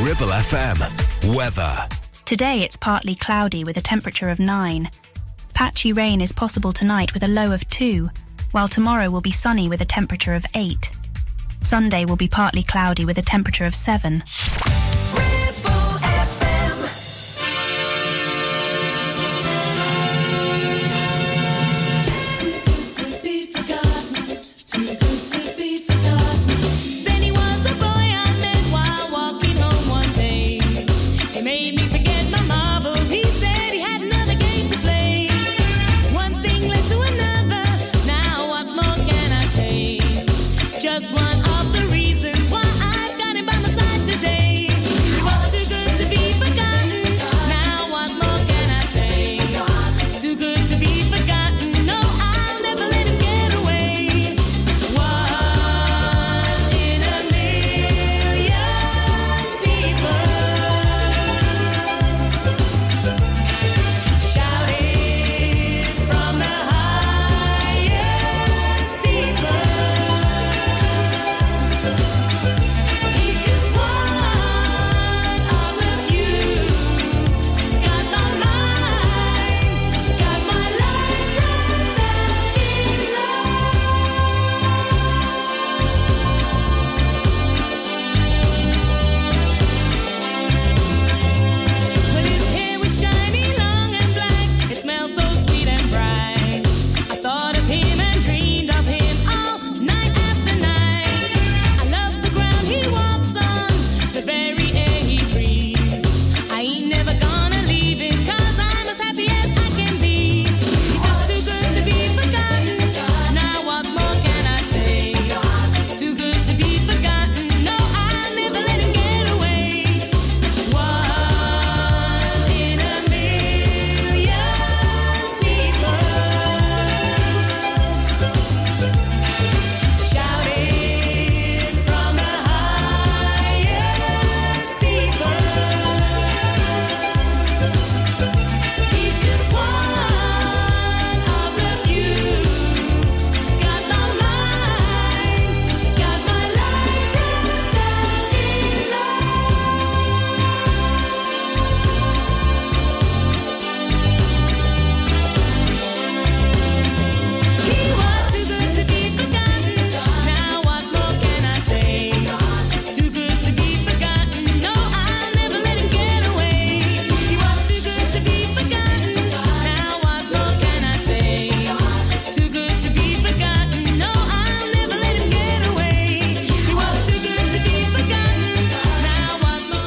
Ribble FM. Weather. Today it's partly cloudy with a temperature of 9. Patchy rain is possible tonight with a low of 2, while tomorrow will be sunny with a temperature of 8. Sunday will be partly cloudy with a temperature of 7.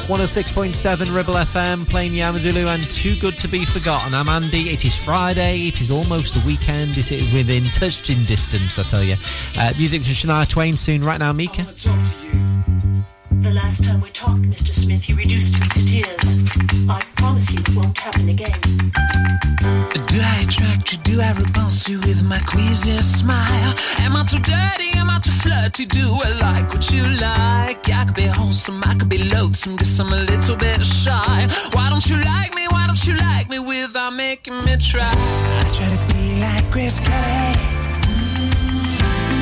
On 6.7 Ribble FM, playing YamaZulu and Too Good To Be Forgotten. I'm Andy. It is Friday. It is almost the weekend. It is within touching distance, I tell you. Music from Shania Twain soon. Right now, Mika. I want to talk to you. The last time we talked, Mr. Smith, you reduced me to tears. I promise you it won't happen again. Do I attract you? Do I repulse you with my queasy smile? Am I too dirty? Am I too flirty? Do I like what you like? I could be wholesome, I could be loathsome, guess I'm a little bit shy. Why don't you like me? Why don't you like me without making me try? I try to be like Chris Kelly,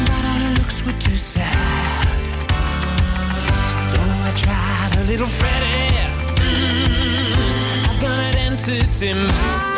but all her looks were too sad. So I tried a little Freddie. I've got an entity mind.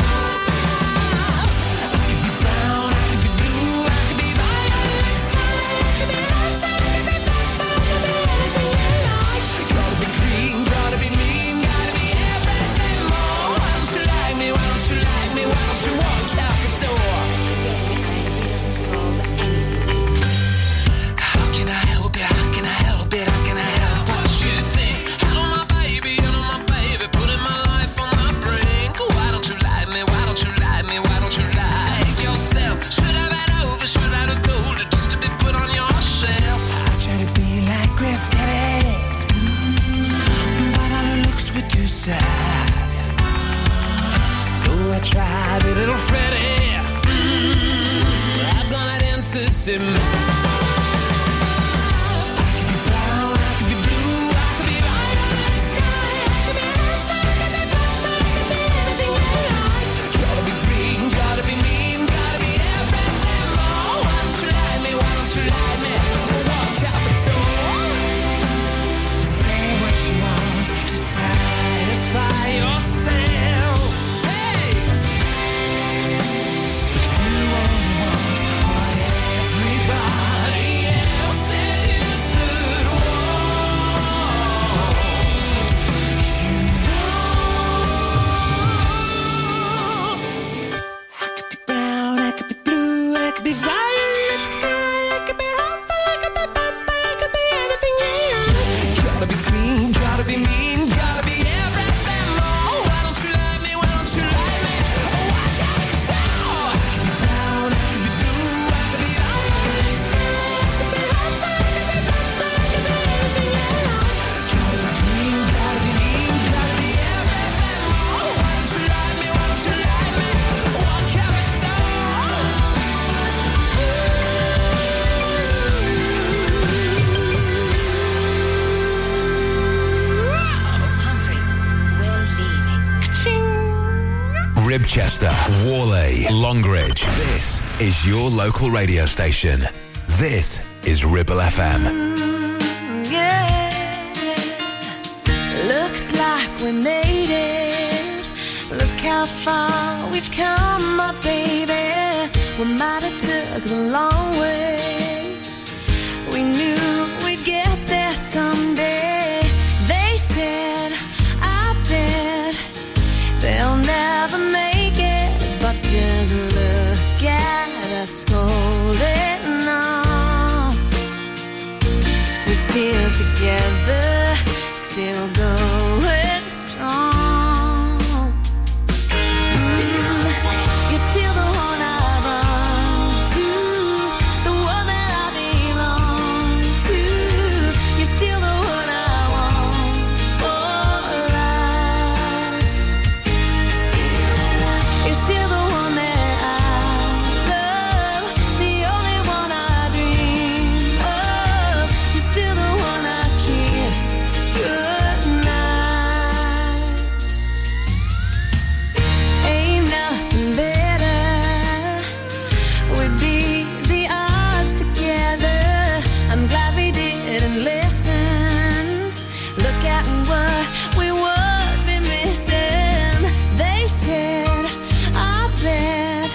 Tried a little Freddy. I've got an answer to me. Gotta be mean, gotta be everything more. Why don't you love me, why don't you love me? Oh, I got it all. I could be down, I could be blue, I could be all over the sky. I could be hot, I could be black, I could be everything you like. Gotta be mean, gotta be mean, gotta be everything more. Why don't you love me, why don't you love me? Oh, I got it all. Ribchester, Warley, Longridge. This is your local radio station. This is Ribble FM. Yeah. Looks like we made it. Look how far we've come, my baby. We might have took the long way. We knew we'd get there someday. They said, I bet they'll never make it, but just look at us holding on. We're still together, still going strong. You're still the one I run to, the one that I belong to. You're still the one I want for life. You're still the one that I love, the only one I dream of. You're still the one I kiss goodnight. Ain't nothing better. We'd be the odds together. I'm glad we didn't listen. Look at what we would be missing. They said, I bet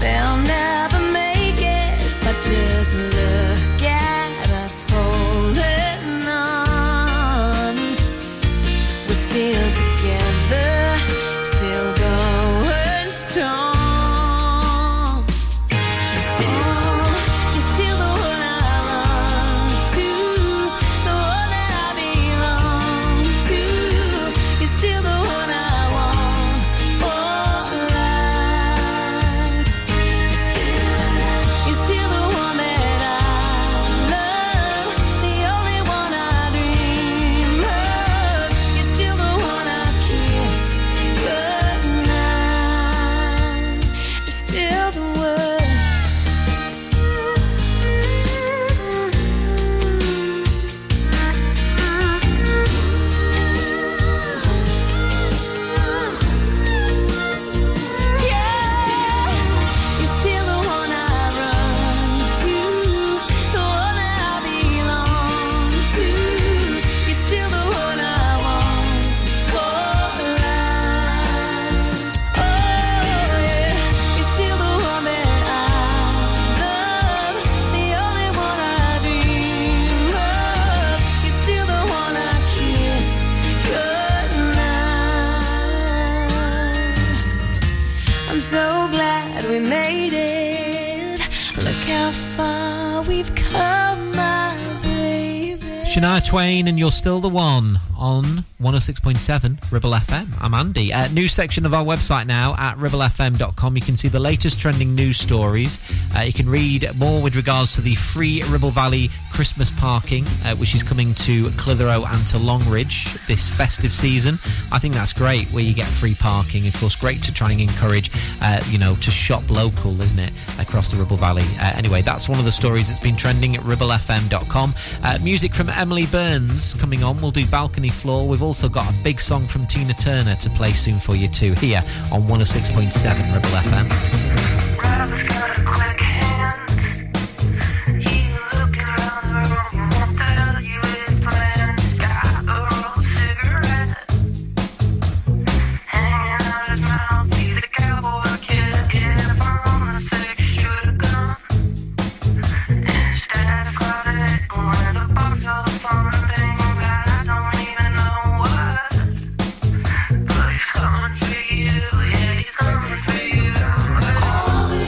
they'll never make it, but just look at us holding on. We're still together, still going strong. You're still the one I run to, the one that I belong to. You're still the one I want for life. You're still the one that I love, the only one I dream of. You're still the one I kiss goodnight. You're still the one. Yeah, you're still the one I run to, the one that I belong to. You're still the one I want for life. Oh, yeah, you're still the one that I love, the only one I dream of. You're still the one I kiss goodnight. I'm so glad we made it. Look how far we've come, my baby. Shania Twain and You're Still the One on 106.7 Ribble FM. I'm Andy. New section of our website now at ribblefm.com. You can see the latest trending news stories. You can read more with regards to the free Ribble Valley Christmas parking, which is coming to Clitheroe and to Longridge this festive season. I think that's great where you get free parking. Of course, great to try and encourage, to shop local, isn't it, across the Ribble Valley. Anyway, that's one of the stories that's been trending at ribblefm.com. Music from Emily Burns coming on. We'll do Balcony Floor. We've also got a big song from Tina Turner to play soon for you too, here on 106.7 Ribble FM. All the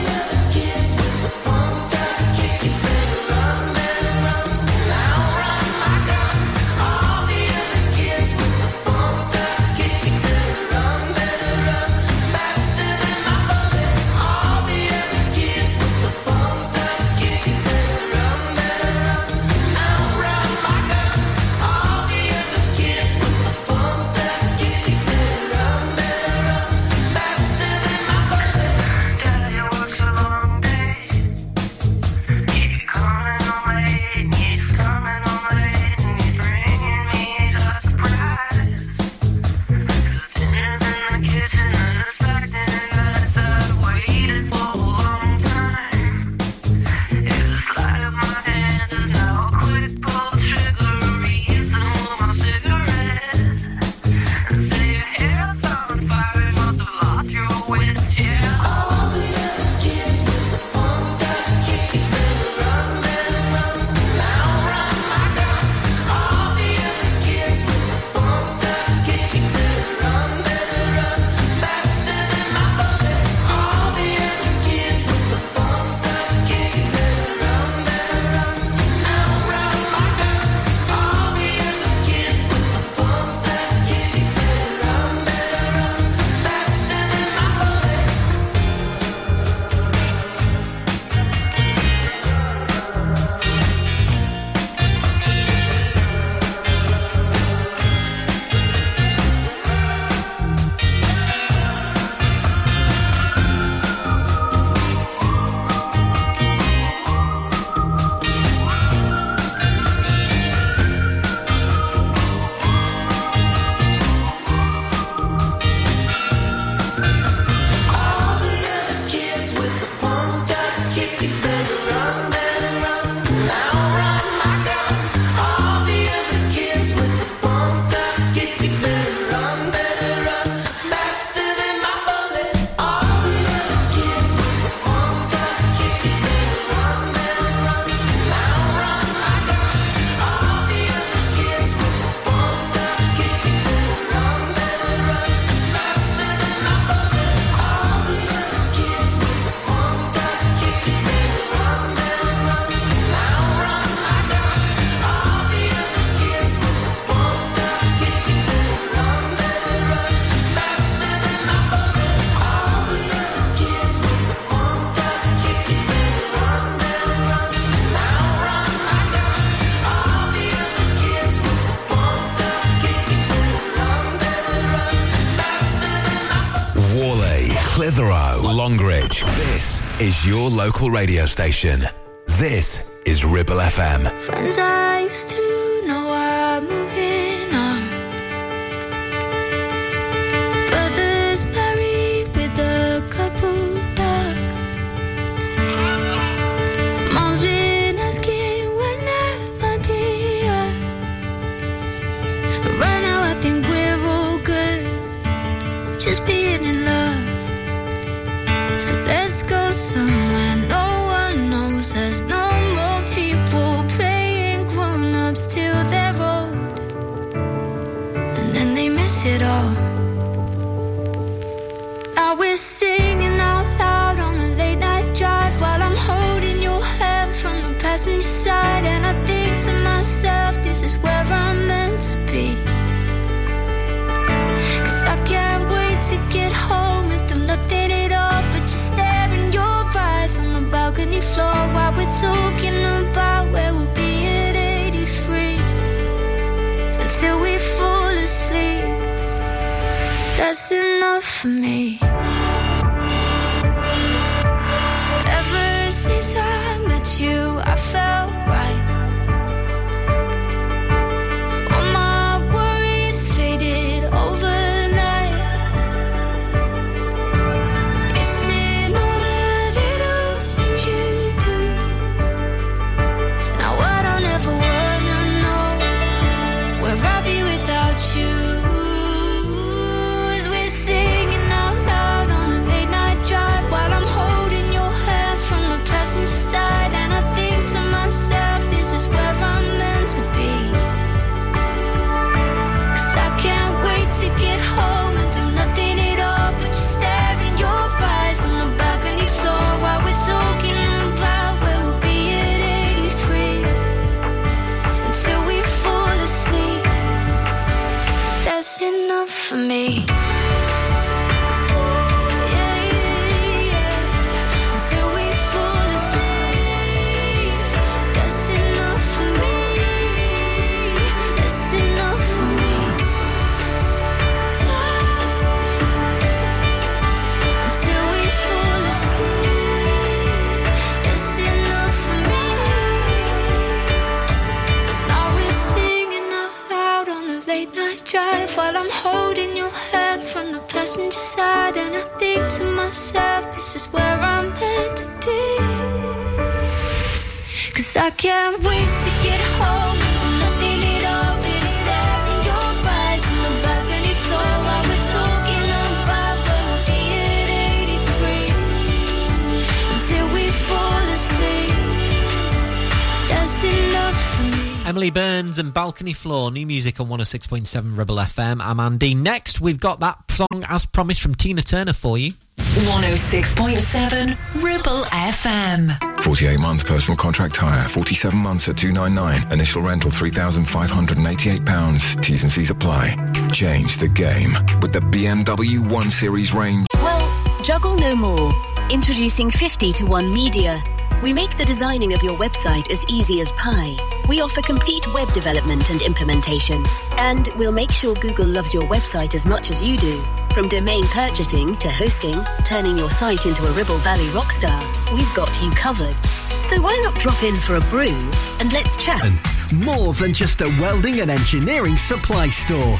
other kids with the phone. Clitheroe, Longridge. This is your local radio station. This is Ribble FM. Friends I used to know are moving on. Brothers married with a couple dogs. Mom's been asking when I might be yours. But right now I think we're all good, just being in love. So let's go somewhere no one knows us. No more people playing grown-ups till they're old, and then they miss it all. Now we're singing out loud on a late-night drive while I'm holding your hand from the passenger side, and I think to myself, this is where I'm meant to be. 'Cause I can't wait to get home and do nothing at all but just stare in your eyes on the balcony floor while we're talking about where we'll be at 83 until we fall asleep. That's enough for me. Ever since I met you, I felt right. All my worries faded overnight. It's in all the little things you do. Now I don't ever wanna know where I'll be without you. As we're singing out loud on a late night drive while I'm holding your hand from the passenger side, and I think to myself, this is where I'm meant to be. 'Cause I can't wait to get home and do nothing at all but just stare in your eyes on the balcony floor while we're talking about where we'll be at 83 until we fall asleep. That's enough for me. Yeah, yeah, yeah. Until we fall asleep. That's enough for me. That's enough for me. Until we fall asleep. That's enough for me. Now we're singing out loud on a late night drive while I'm holding your hand from the passenger side, and I think to myself, this is where I'm meant to be. 'Cause I can't wait to get home and do nothing at all but just stare in your eyes on the balcony floor while we're talking about where we'll be at 83 until we fall asleep. That's enough for me. Emily Burns and Balcony Floor, new music on 106.7 Ribble FM. I'm Andy. Next, we've got that song, as promised, from Tina Turner for you. 106.7 Ribble FM. 48 months personal contract hire, 47 months at 299. Initial rental £3,588. T's and C's apply. Change the game with the BMW 1 Series range. Well, juggle no more. Introducing 50 to 1 Media. We make the designing of your website as easy as pie. We offer complete web development and implementation. And we'll make sure Google loves your website as much as you do. From domain purchasing to hosting, turning your site into a Ribble Valley rockstar, we've got you covered. So why not drop in for a brew and let's chat? More than just a welding and engineering supply store.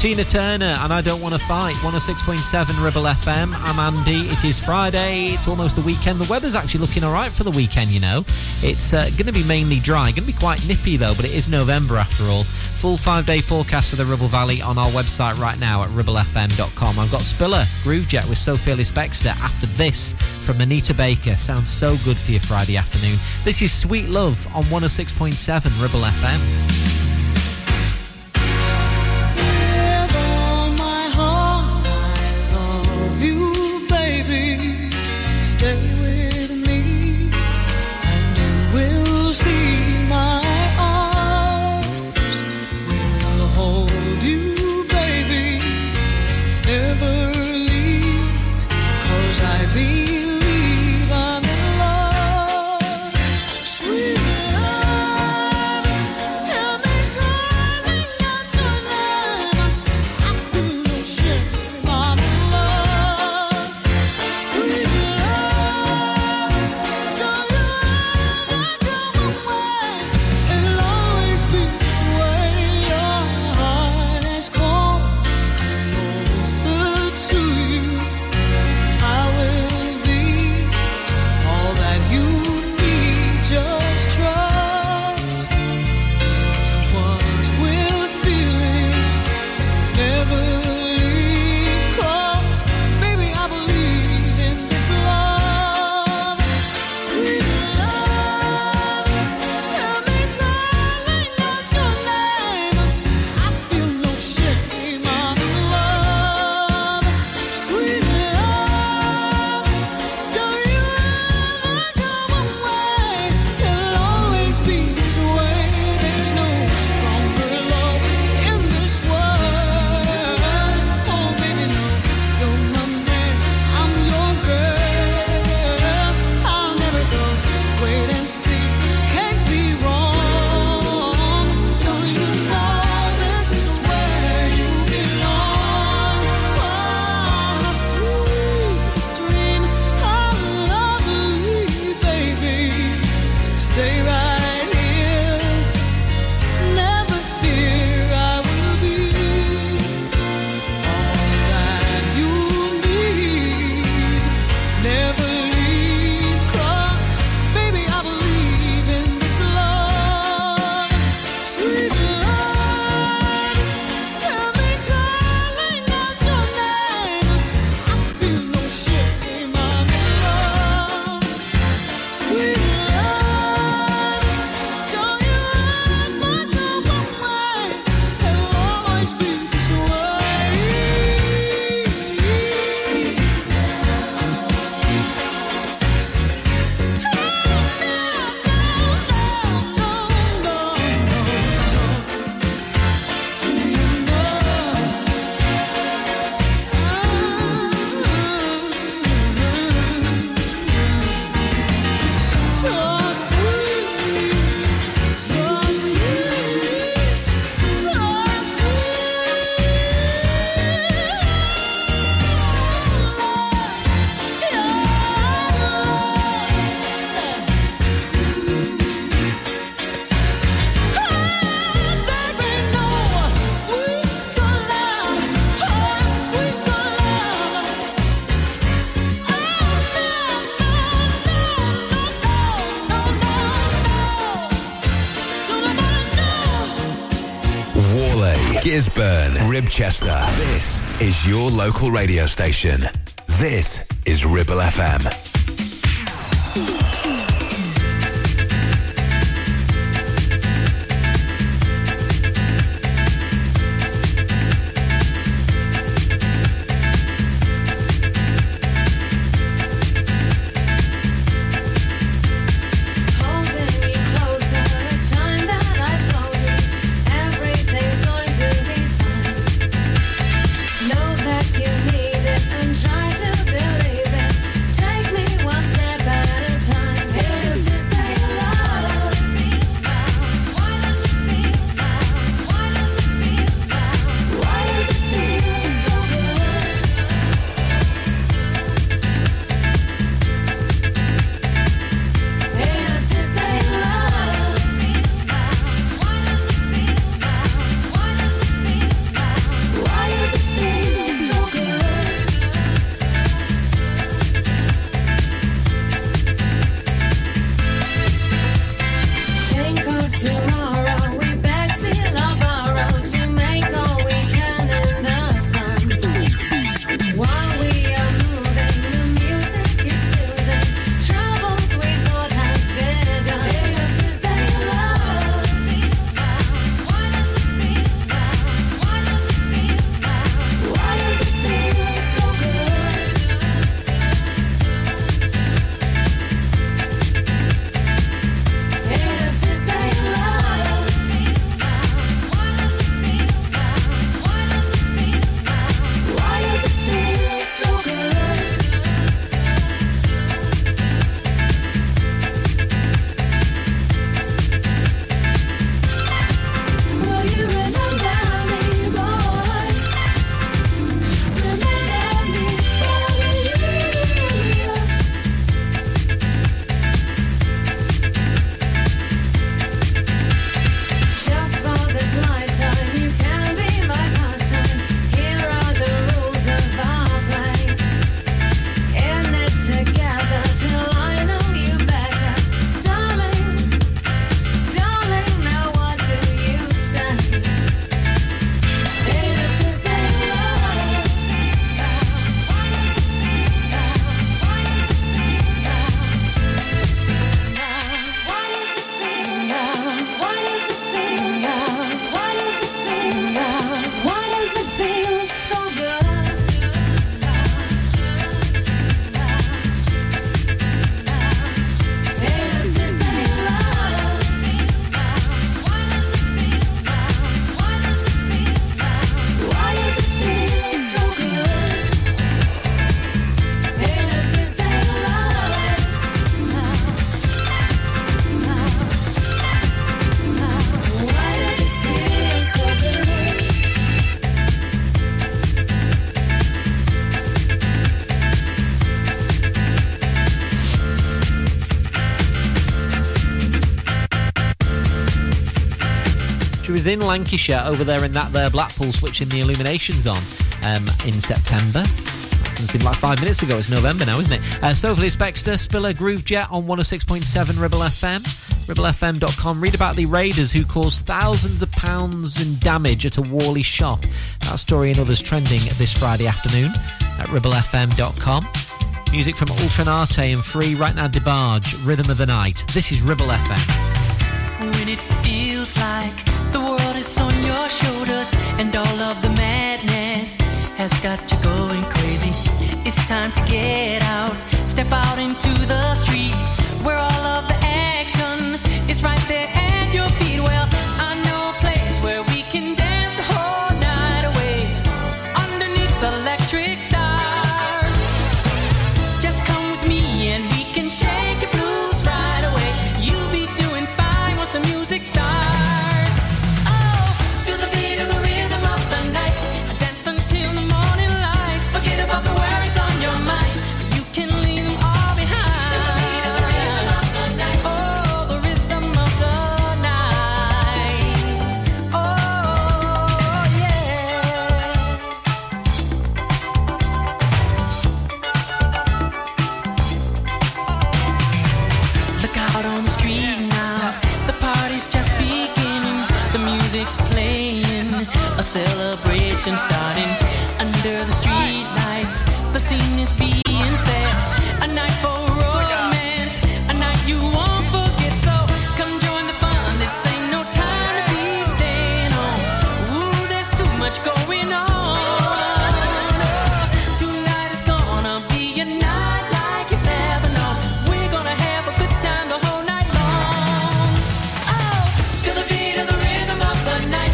Tina Turner and I Don't Want to Fight. 106.7 Ribble FM. I'm Andy. It is Friday. It's almost the weekend. The weather's actually looking alright for the weekend, you know. It's going to be mainly dry. Going to be quite nippy though, but it is November after all. Full 5-day forecast for the Ribble Valley on our website right now at ribblefm.com. I've got Spiller, Groovejet with Sophia Lispector after this from Anita Baker. Sounds so good for your Friday afternoon. This is Sweet Love on 106.7 Ribble FM. Gisburn, Ribchester. This is your local radio station. This is Ribble FM. Try to believe it. Take me one step at a time. was in Lancashire over there in that there Blackpool, switching the illuminations on in September. It seemed like 5 minutes ago. It's November now, isn't it? Sophie Spexter, Spiller, Groovejet on 106.7 Ribble FM. RibbleFM.com. Read about the raiders who caused thousands of pounds in damage at a Worley shop. That story and others trending this Friday afternoon at RibbleFM.com. Music from Ultranate and Free, right now DeBarge, Rhythm of the Night. This is Ribble FM. When it feels like the world is on your shoulders and all of the madness has got you going crazy, it's time to get out, step out into the street where all of the action is right there at your feet. Well, I know a place where we can dance the whole night away underneath the electric stars. Just come with me and we can shake your blues right away. You'll be doing fine once the music starts. Celebration starting under the street lights. The scene is being set. A night for romance, a night you won't forget. So come join the fun. This ain't no time to be staying home. Ooh, there's too much going on. Oh, tonight is gonna be a night like you've never known. We're gonna have a good time the whole night long. Oh, feel the beat of the rhythm of the night.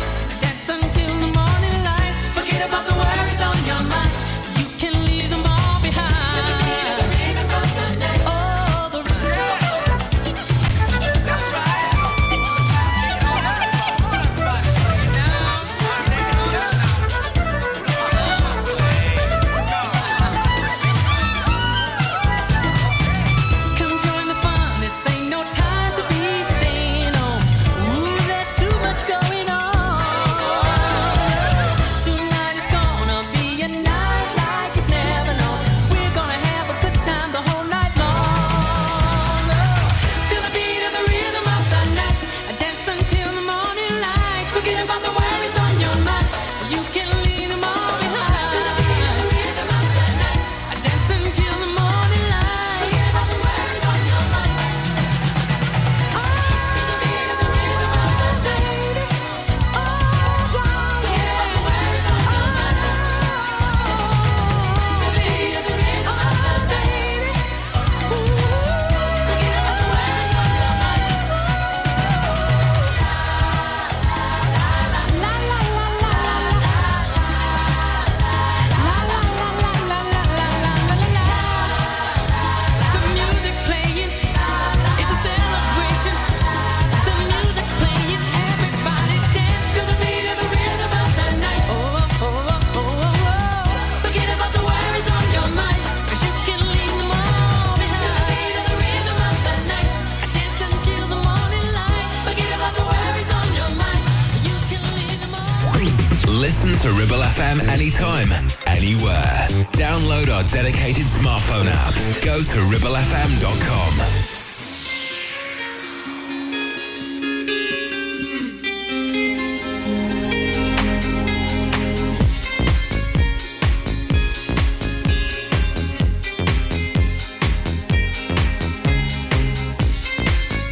To Ribble FM anytime, anywhere. Download our dedicated smartphone app. Go to ribblefm.com.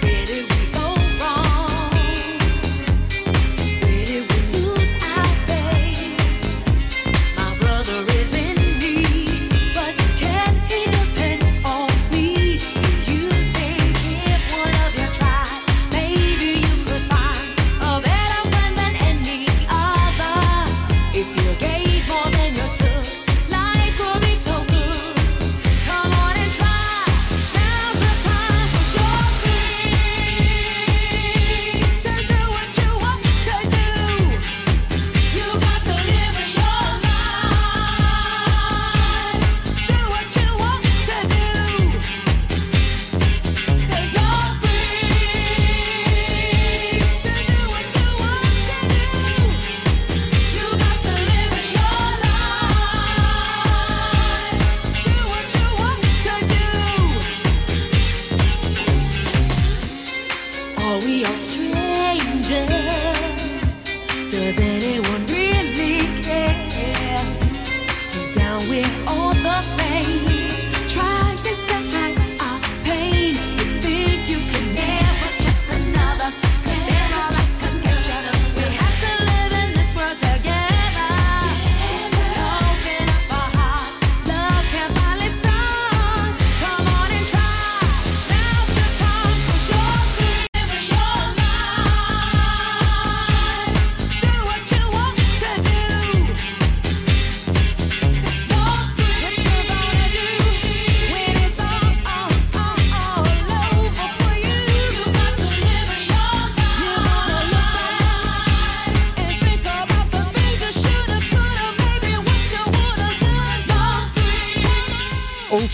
You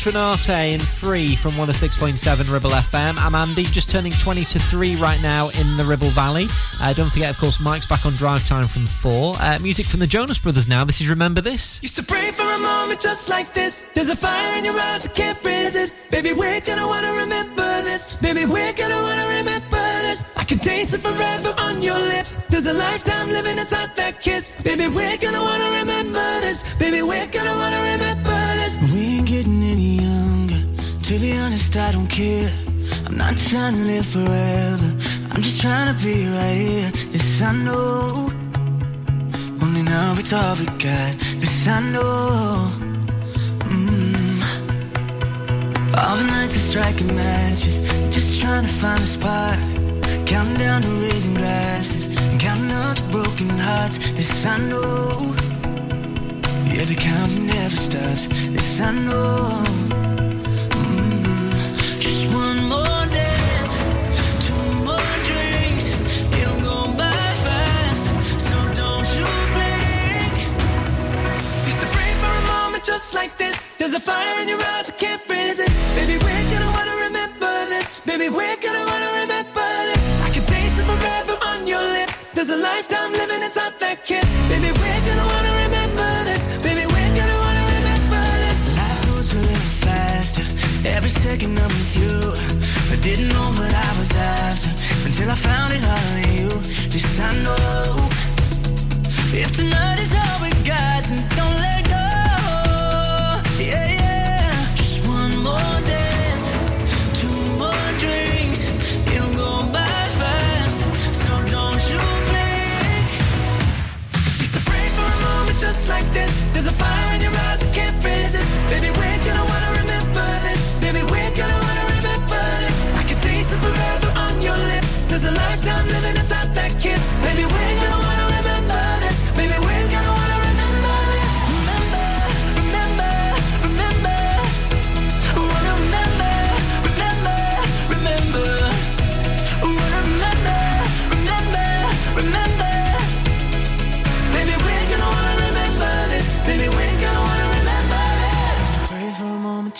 Trinarte and Free from 106.7 Ribble FM. I'm Andy, just turning 20 to 3 right now in the Ribble Valley. Don't forget, of course, Mike's back on Drive Time from 4. Music from the Jonas Brothers now. This is Remember This. Used to pray for a moment just like this. There's a fire in your eyes I can't resist. Baby, we're gonna wanna remember this. Baby, we're gonna wanna remember this. I can taste it forever on your lips. There's a lifetime living inside that kiss. Baby, we're gonna wanna remember this. Baby, we're gonna wanna remember this. We ain't getting any younger. To be honest, I don't care. I'm not trying to live forever. I'm just trying to be right here. Yes, I know. Only now it's all we got. This I know. All the nights are striking matches. Just trying to find a spot. Counting down to raising glasses. And counting up the broken hearts. This I know. Yeah, the counting never stops. This I know. Just one more dance. 2 more drinks. It'll go by fast. So don't you blink. Used to pray for a moment just like this. There's a fire in your eyes I can't resist. Baby, we're gonna wanna remember this. Baby, we're gonna wanna remember this. I can taste it forever on your lips. There's a lifetime living inside that kiss. Baby, we're gonna wanna remember this. Baby, we're gonna wanna remember this. Life goes a little faster. Every second I'm with you. I didn't know what I was after until I found it all in you. This I know. If tonight is all we got, don't let go. Yeah, yeah. Just one more dance, 2 more drinks. It'll go by fast, so don't you blink. It's a break for a moment just like this. There's a fire in your eyes I can't resist. Baby, we're gonna wanna remember this. Baby, we're gonna wanna remember this. I can taste it forever on your lips. There's a lifetime living inside that kiss. Baby, we're gonna wanna remember this. Baby, we're gonna wanna.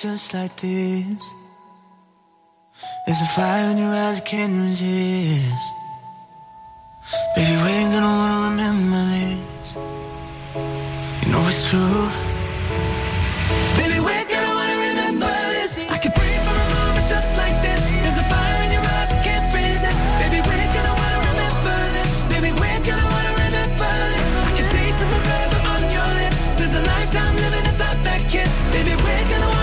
Just like this. There's a fire in your eyes I can't resist. Baby, we ain't gonna wanna remember this. You know it's true. Baby, we're gonna wanna remember this. I can pray for a moment just like this. There's a fire in your eyes I can't resist. Baby, we're gonna wanna remember this. Baby, we're gonna wanna remember this. I can taste it forever on your lips. There's a lifetime living inside that kiss. Baby, we're gonna wanna.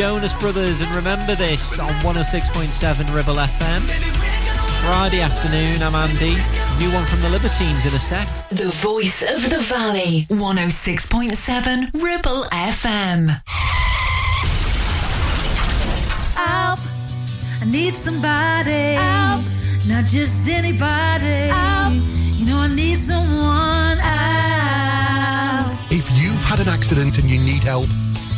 Jonas Brothers and Remember This on 106.7 Ribble FM. Friday afternoon, I'm Andy. New one from the Libertines in a sec. The voice of the valley, 106.7 Ribble FM. Help, I need somebody. Help, not just anybody. Help, you know I need someone. Help. If you've had an accident and you need help,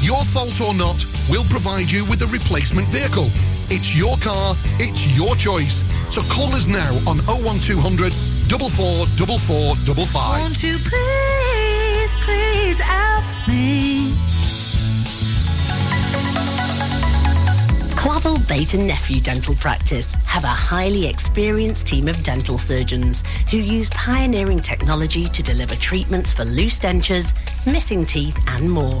Your fault or not, we'll provide you with a replacement vehicle. It's your car, it's your choice. So call us now on 01200 444455. Won't you please, please help me? Clavel Bait & Nephew Dental Practice have a highly experienced team of dental surgeons who use pioneering technology to deliver treatments for loose dentures, missing teeth and more.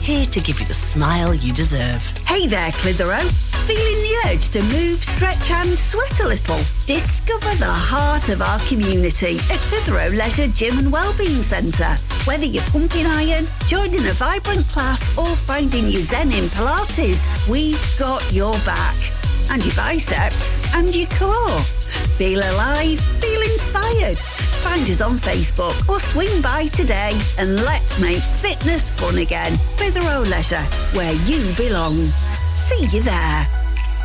here to give you the smile you deserve. Hey there, Clitheroe. Feeling the urge to move, stretch and sweat a little? Discover the heart of our community at Clitheroe Leisure Gym and Wellbeing Centre. Whether you're pumping iron, joining a vibrant class or finding your zen in Pilates, we've got your back. And your biceps and your core. Feel alive, feel inspired. Find us on Facebook or swing by today and let's make fitness fun again. Clitheroe Leisure, where you belong. See you there.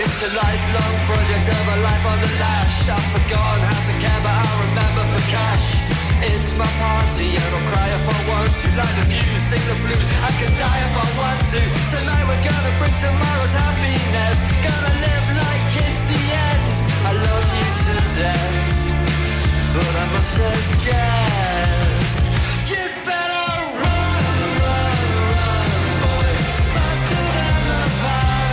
It's a lifelong project of a life on the lash. I've forgotten how to care, but I'll remember for cash. It's my party and I'll cry if I want to. Like the views, sing the blues, I can die if I want to. Tonight we're gonna bring tomorrow's happiness. Gonna live like it's the end. I love you to death, but I must suggest you better run, run, run, boy, faster than the past.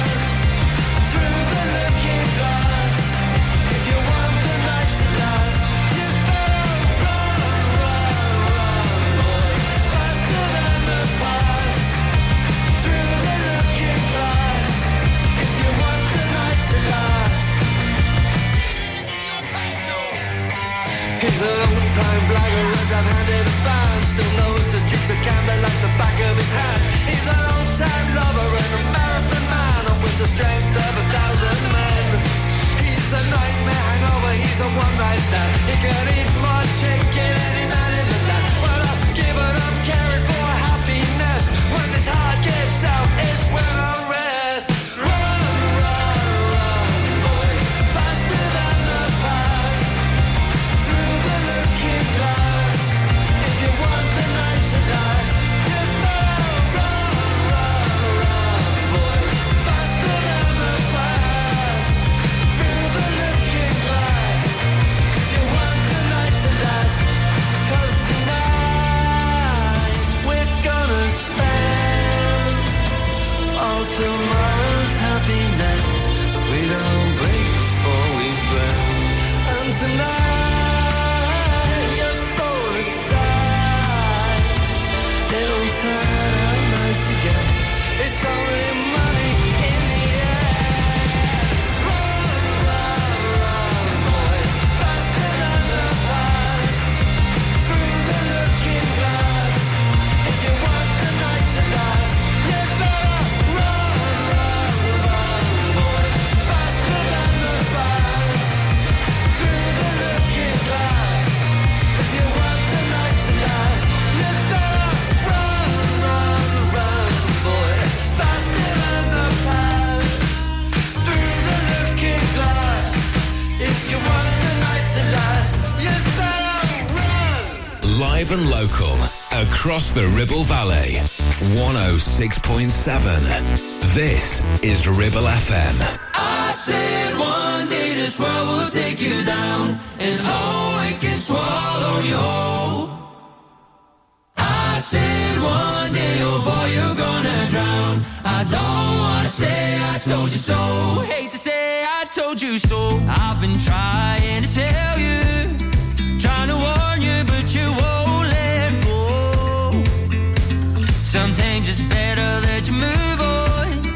He's a long-time blagger as I've handed a fan. Still knows the streets of Camden like the back of his hand. He's an old-time lover and a marathon man, and with the strength of 1,000 men. He's a nightmare hangover, he's a one-night stand. He can eat more chicken any man in the land. Well, I've given up caring for happiness. When his heart gives out, it's when I rest. Tomorrow's happiness, we don't break before we burn. And tonight, your soul is sad. It'll turn out nice again. It's only money in the air. Run, run, run, boy, faster than the past. Through the looking glass. If you want the night to last, you better run. You want the night to last, you better run. Live and local, across the Ribble Valley, 106.7. This is Ribble FM. I said one day this world will take you down, and oh, it can swallow you whole. I said one day, oh boy, you're gonna drown. I don't wanna say I told you so. Hate to say I told you so. I've been trying to tell you, trying to warn you, but you won't let go. Sometimes it's better that you move on,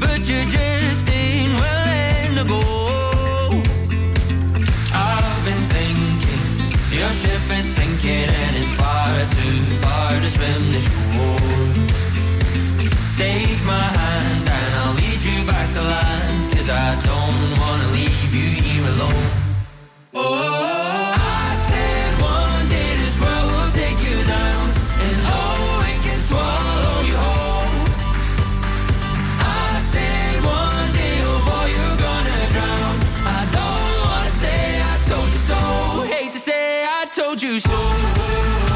but you just ain't willing to go. I've been thinking your ship is sinking and it's far too far to swim this shore. Take my hand and I'll lead you back to land, 'cause I don't wanna leave you here alone. Oh, I said one day this world will take you down, and oh, it can swallow you whole. I said one day, oh boy, you're gonna drown. I don't wanna say I told you so. Hate to say I told you so.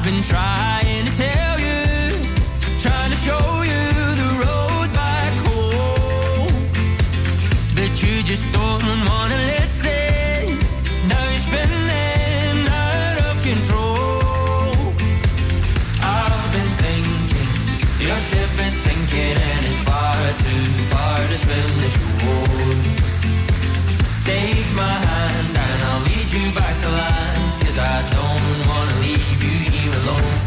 I've been trying to tell you, trying to show you the road back home, but you just don't want to listen. Now you're spinning out of control. I've been thinking your ship is sinking and it's far too far to swim the shore. Take my hand and I'll lead you back to land, 'cause I don't want to leave you here alone.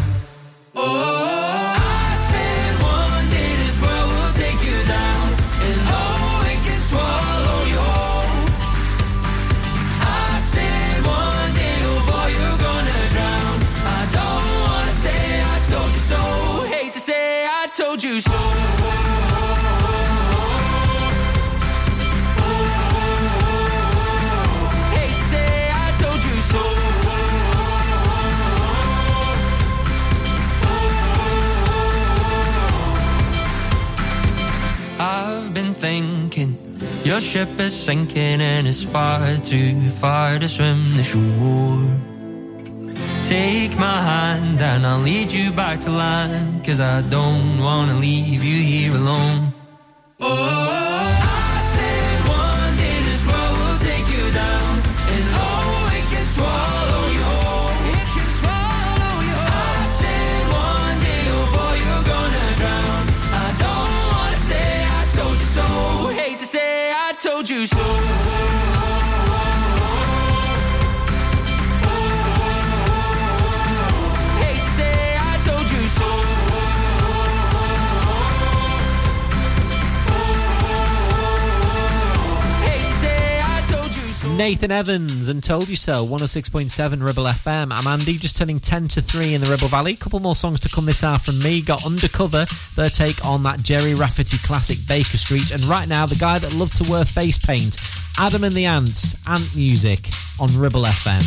Oh, I said one day this world will take you down, and oh, it can swallow you whole. I said one day, oh boy, you're gonna drown. I don't want to say I told you so, hate to say I told you so. I've been thinking your ship is sinking and it's far too far to swim the shore. Take my hand and I'll lead you back to land, 'cause I don't want to leave you here alone. Oh, told you so. Hate to say I told you so. Hate to say I told you so. Nathan Evans and Told You So, 106.7 Ribble FM. I'm Andy, just turning 10 to 3 in the Ribble Valley. Couple more songs to come this hour from me. Got Undercover, their take on that Jerry Rafferty classic Baker Street. And right now, the guy that loved to wear face paint, Adam and the Ants, Ant Music on Ribble FM.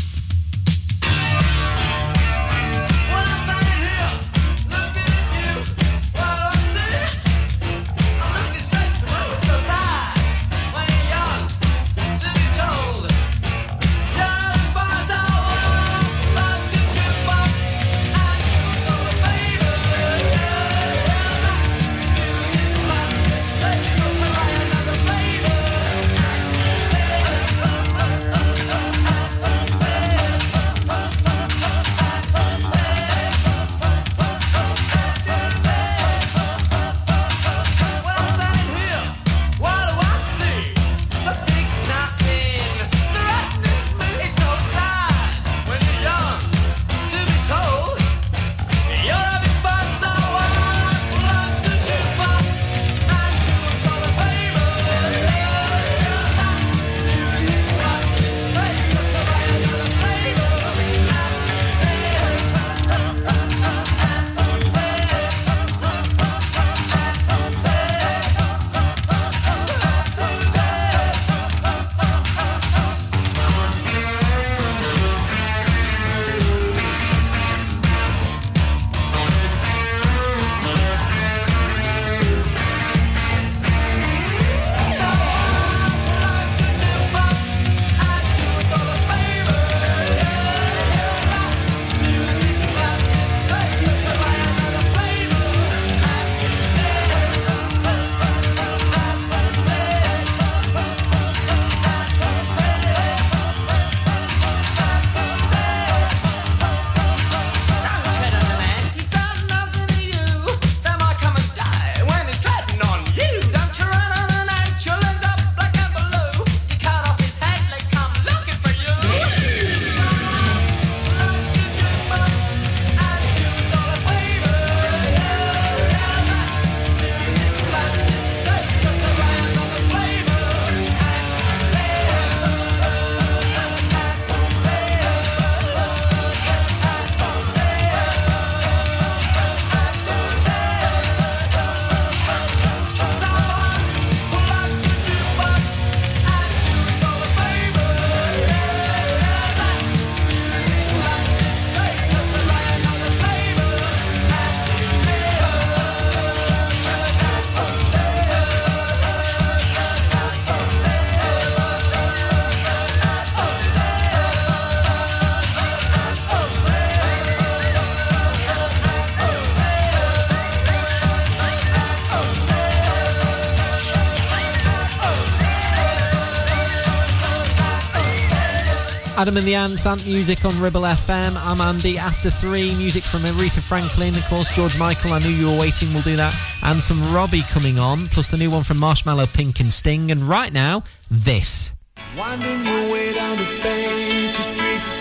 Adam and the Ants, Ant Music on Ribble FM. I'm Andy. After 3, music from Aretha Franklin. Of course, George Michael, I Knew You Were Waiting, we'll do that. And some Robbie coming on, plus the new one from Marshmallow, Pink and Sting. And right now, this. Winding your way down to Baker Street,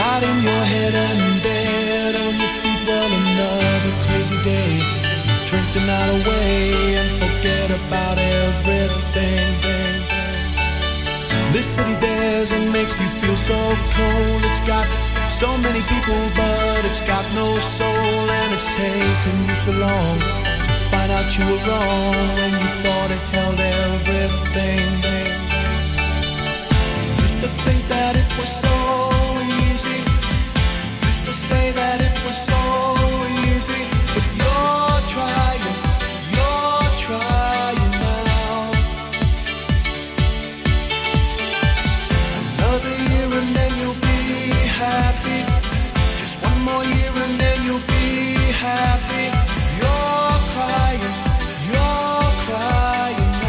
lighting your head and in bed, on your feet, well, another crazy day. You drink the night away and forget about everything. This city dares and makes you feel so cold. It's got so many people, but it's got no soul. And it's taken you so long to find out you were wrong when you thought it held everything. Used to think that it was so easy. Used to say that it was so easy. But you're trying and then you'll be happy. Just one more year and then you'll be happy. You're crying now.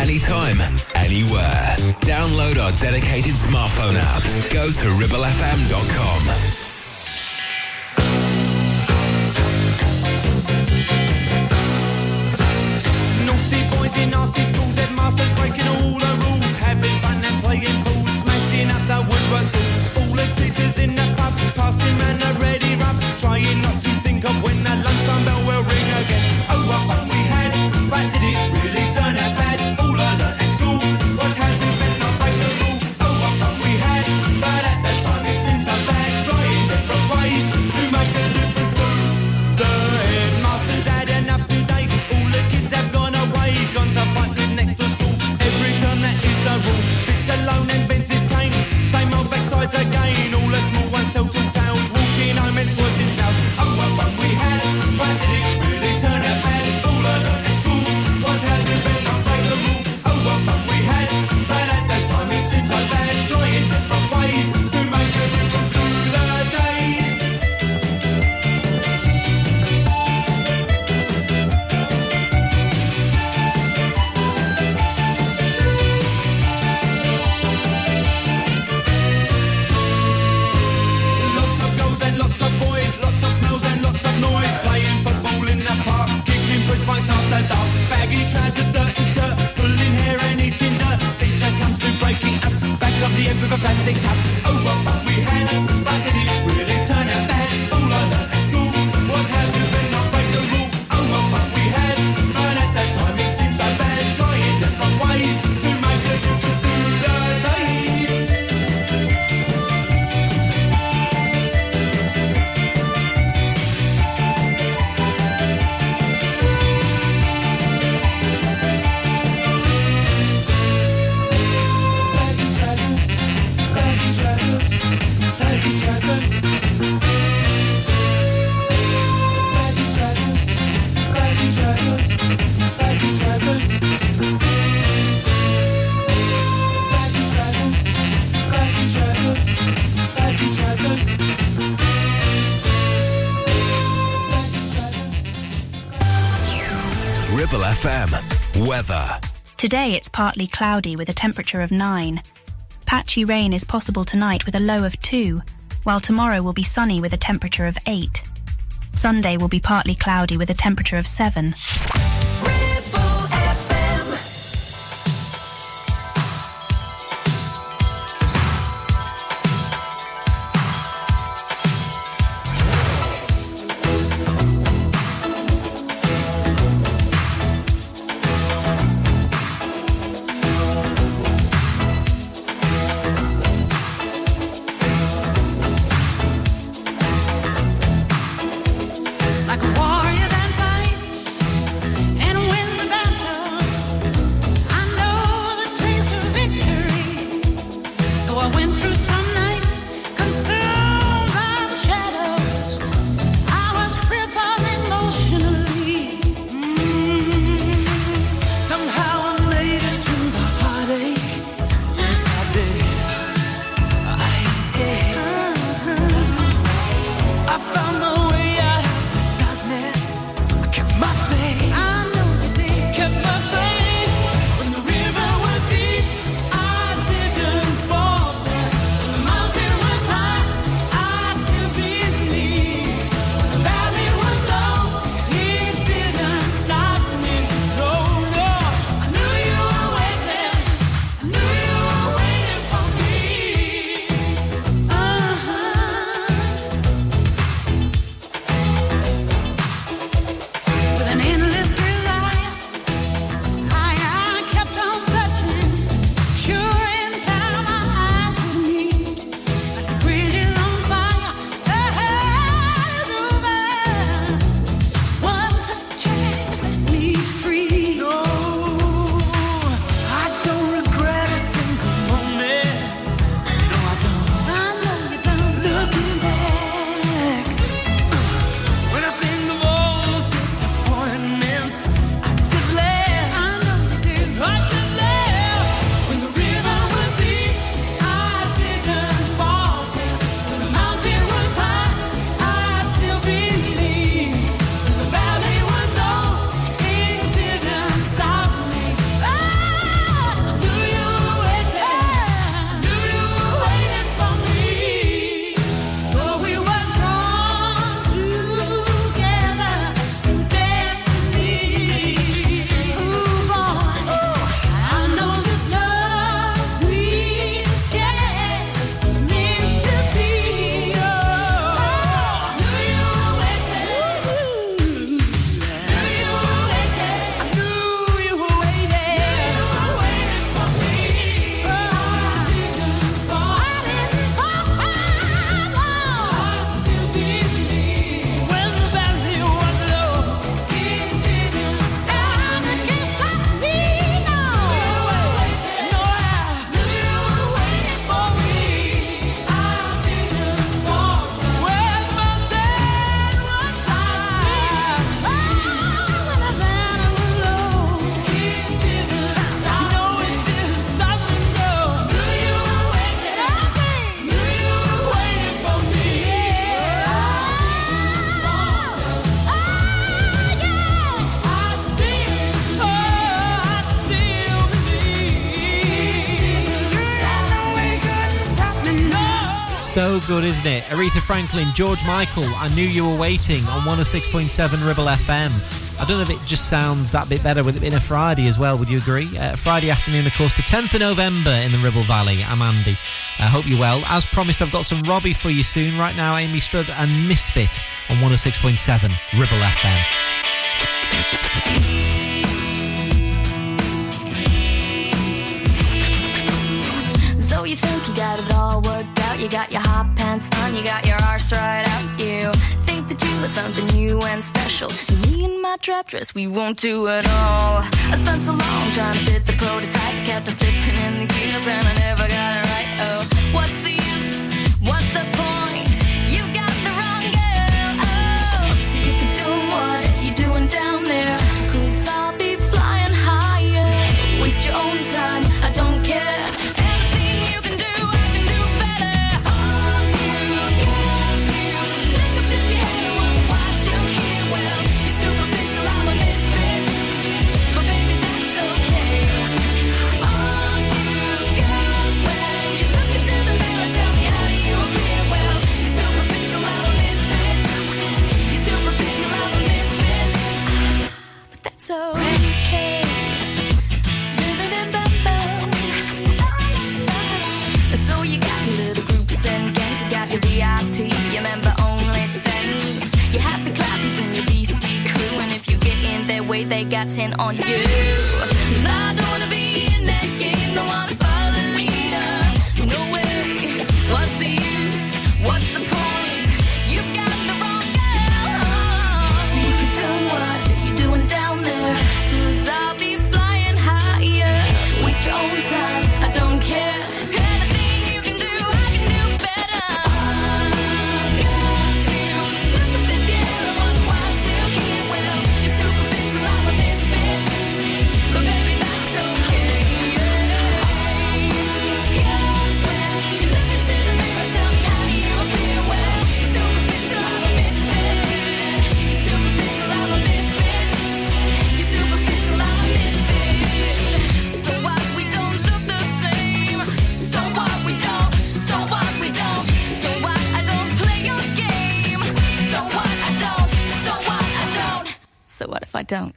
Anytime, anywhere. Download our dedicated smartphone app. Go to ribblefm.com. That's boys, lots of smells and lots of noise. Playing football in the park, kicking push bikes off the dog. Baggy trousers, dirty shirt, pulling hair and eating dirt. Teacher comes to break it up, back of the head with a plastic cup. Oh, what fuck we had, but did it really turn out bad? All I learned at school was how to spend not break the rule. Oh, what fuck we had, but at that time it seemed so bad. Trying different ways to make sure you could do the day. Ribble FM weather. Today it's partly cloudy with a temperature of 9. Patchy rain is possible tonight with a low of 2, while tomorrow will be sunny with a temperature of 8. Sunday will be partly cloudy with a temperature of 7. so good, isn't it? Aretha Franklin, George Michael, I Knew You Were Waiting on 106.7 Ribble FM. I don't know if it just sounds that bit better with it being a Friday as well, would you agree? Friday afternoon, of course, the 10th of November in the Ribble Valley. I'm Andy. I hope you're well. As promised, I've got some Robbie for you soon. Right now, Amy Strudd and Misfit on 106.7 Ribble FM. You think you got it all worked out, you got your hot pants on, you got your arse right out, you think that you are something new and special. Me and my trap dress, we won't do it all. I spent so long trying to fit the prototype, kept on slipping in the gears and I never got it right. Oh, what's the use, what's the point, you got the wrong girl. Oh, so you can do what you're doing down there, cause I'll be flying higher. Waste your own time, I don't care. So okay, so you got your little groups and gangs, you got your VIP, your member only things, your happy clappers and your BC crew, and if you get in their way, they got 10 on you. I don't wanna be in that game, don't wanna follow the leader, no way. What's the use? What's the point? So what if I don't?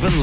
And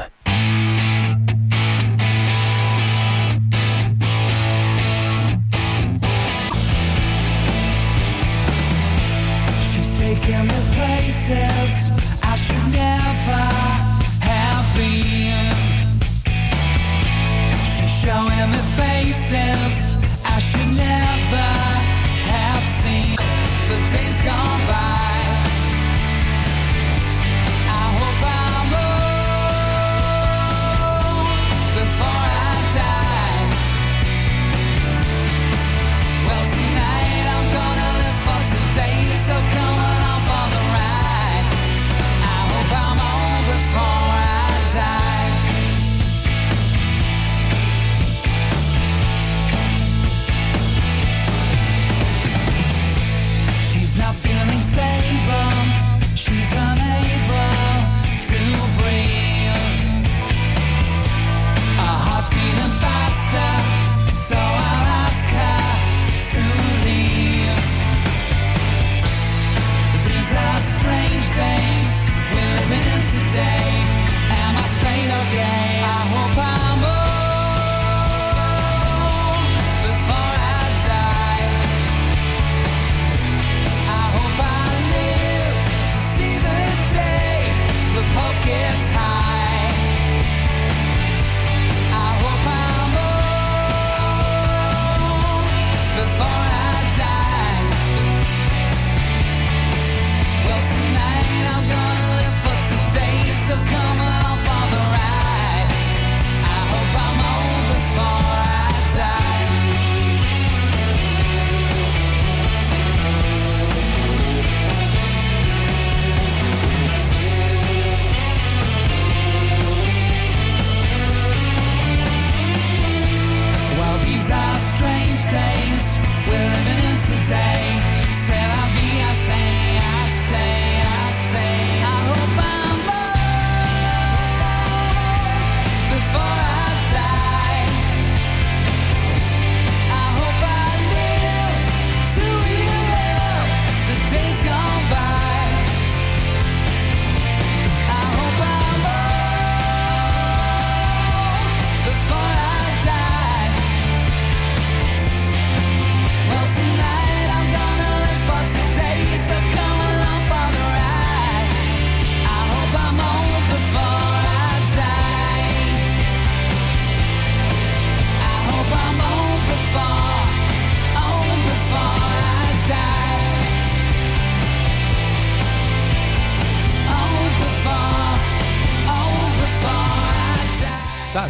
She's taken me places I should never have been. She's showing me faces I should never. The days gone by, I hope I'm old before I die. Well, tonight I'm gonna live for today, so come along for the ride. I hope I'm old before I die. Feeling stay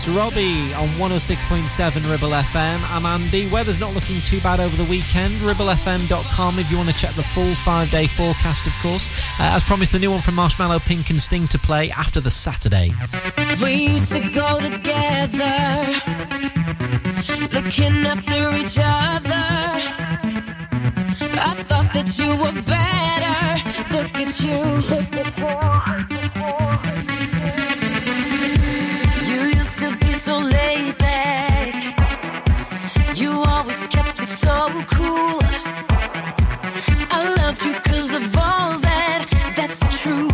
That's Robbie on 106.7 Ribble FM. I'm Andy. Weather's not looking too bad over the weekend. RibbleFM.com if you want to check the full 5-day forecast, of course. As promised, the new one from Marshmallow, Pink and Sting to play after the Saturdays. We used to go together, looking after each other. I thought that you were better. Look at you. You used to be so laid back. You always kept it so cool. I loved you because of all that. That's the truth.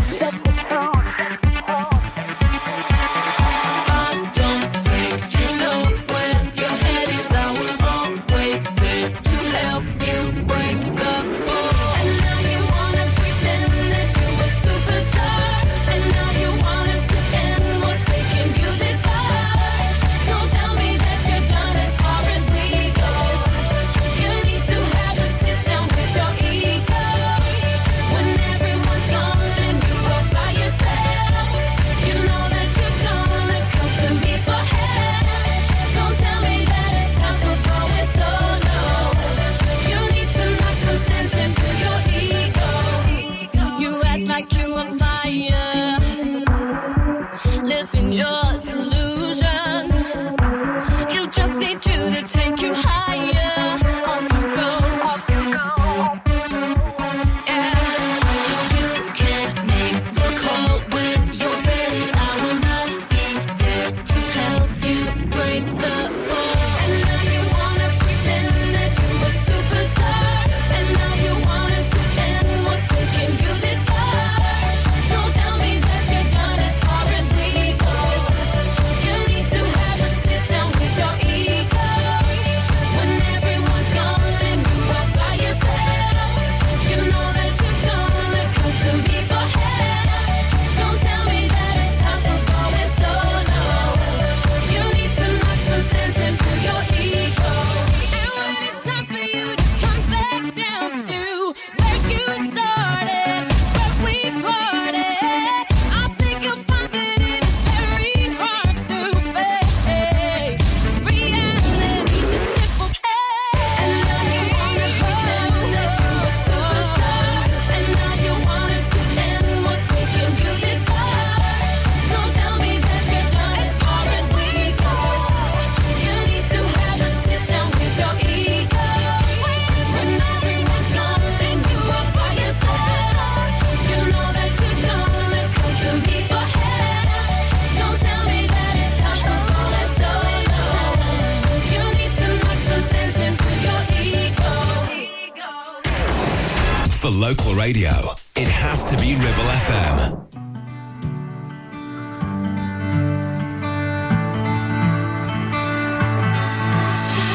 Local radio, it has to be Ribble FM.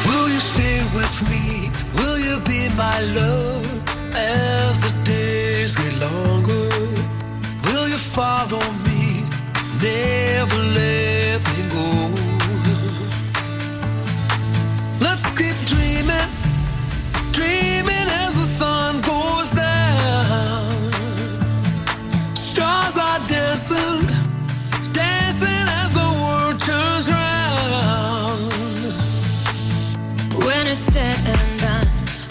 Will you stay with me? Will you be my love as the days get longer? Will you follow me? Never let me go. Let's keep dreaming, dreaming as the sun goes down. Stars are dancing, dancing as the world turns round. When it's said and done,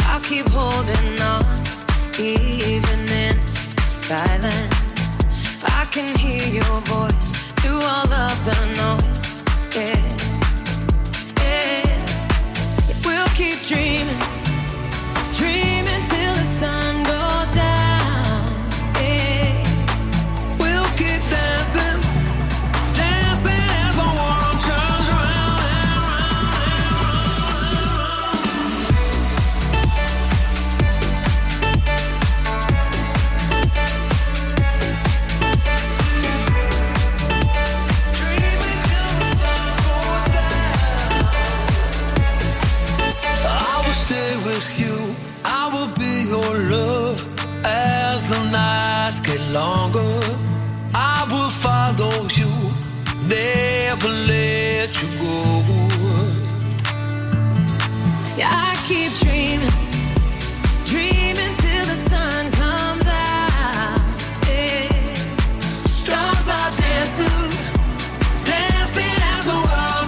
I'll keep holding on, even in silence. I can hear your voice through all of the noise. Yeah, yeah. We'll keep dreaming, dreaming till the sun goes down. Longer, I will follow you, never let you go. Yeah, I keep dreaming. Stars are dancing, dancing as the world.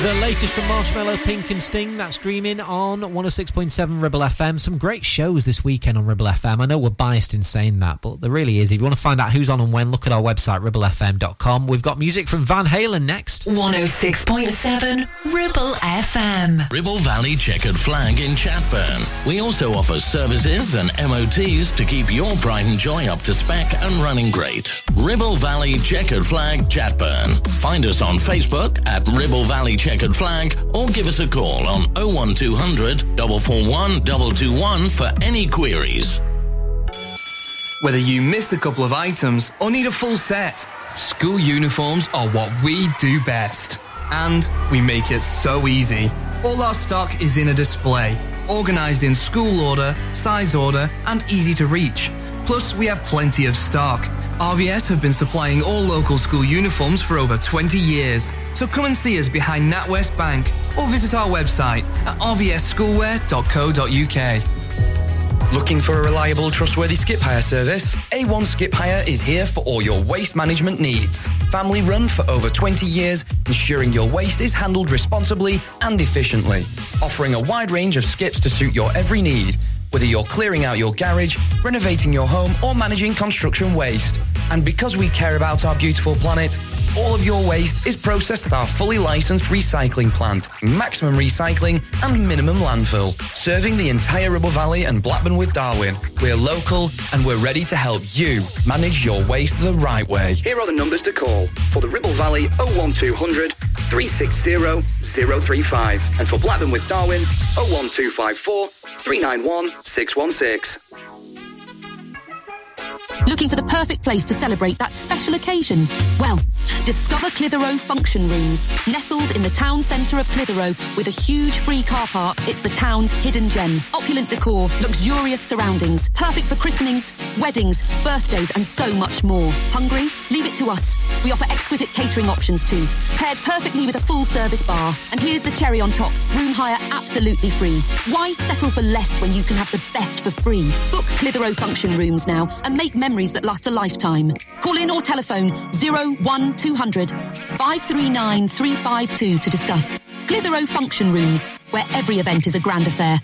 The latest from Marshmallow, Pink and Sting, that's Dreaming on 106.7 Ribble FM. Some great shows this weekend on Ribble FM. I know we're biased in saying that, but there really is. If you want to find out who's on and when, look at our website, ribblefm.com. We've got music from Van Halen next. 106.7 Ribble FM. Ribble Valley Checkered Flag in Chatburn. We also offer services and MOTs to keep your pride and joy up to spec and running great. Ribble Valley Checkered Flag, Chatburn. Find us on Facebook at Ribble Valley Checkered Flag, or give us a call on 01200 441 221 for any queries. Whether you missed a couple of items or need a full set, school uniforms are what we do best. And we make it so easy. All our stock is in a display, organised in school order, size order, and easy to reach. Plus, we have plenty of stock. RVS have been supplying all local school uniforms for over 20 years. So come and see us behind NatWest Bank or visit our website at rvsschoolwear.co.uk. Looking for a reliable, trustworthy skip hire service? A1 Skip Hire is here for all your waste management needs. Family run for over 20 years, ensuring your waste is handled responsibly and efficiently. Offering a wide range of skips to suit your every need. Whether you're clearing out your garage, renovating your home, or managing construction waste. And because we care about our beautiful planet, all of your waste is processed at our fully licensed recycling plant, maximum recycling and minimum landfill, serving the entire Ribble Valley and Blackburn with Darwen. We're local and we're ready to help you manage your waste the right way. Here are the numbers to call for the Ribble Valley: 01200 360 035, and for Blackburn with Darwen, 01254 391 616. Looking for the perfect place to celebrate that special occasion? Well, discover Clitheroe Function Rooms. Nestled in the town centre of Clitheroe with a huge free car park, it's the town's hidden gem. Opulent decor, luxurious surroundings, perfect for christenings, weddings, birthdays and so much more. Hungry? Leave it to us. We offer exquisite catering options too, paired perfectly with a full-service bar. And here's the cherry on top, room hire absolutely free. Why settle for less when you can have the best for free? Book Clitheroe Function Rooms now and make memories that last a lifetime. Call in or telephone 01200 539 352 to discuss. Clitheroe Function Rooms, where every event is a grand affair.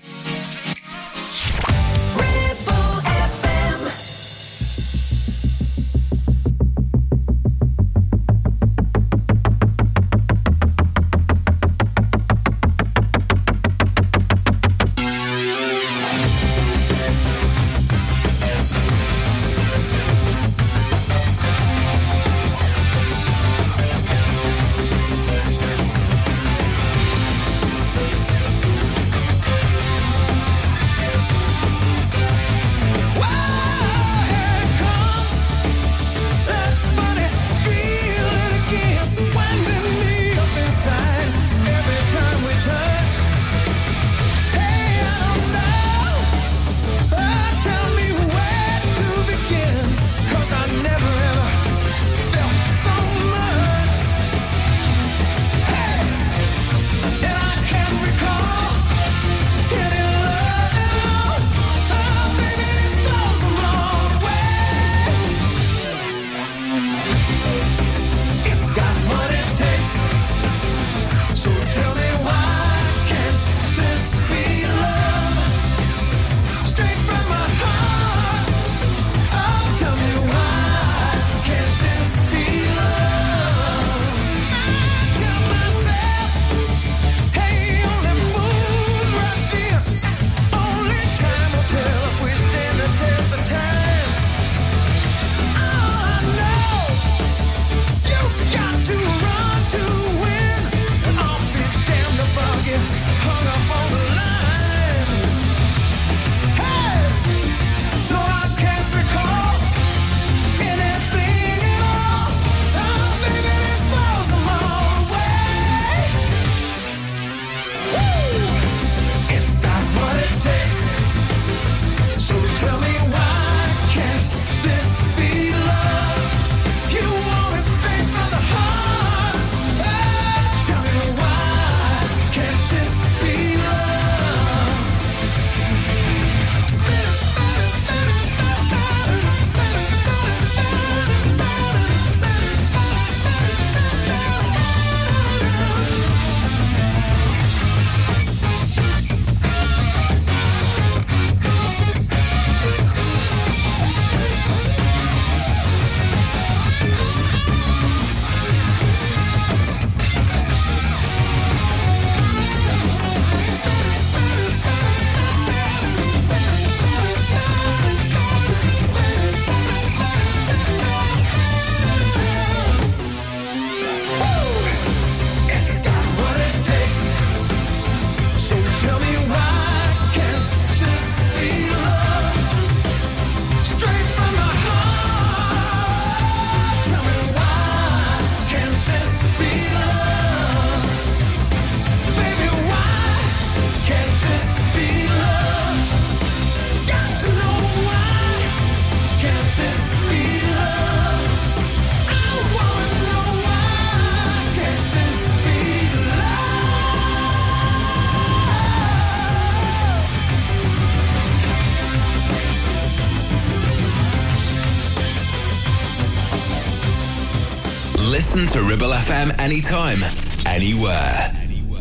listen to Ribble FM anytime, anywhere.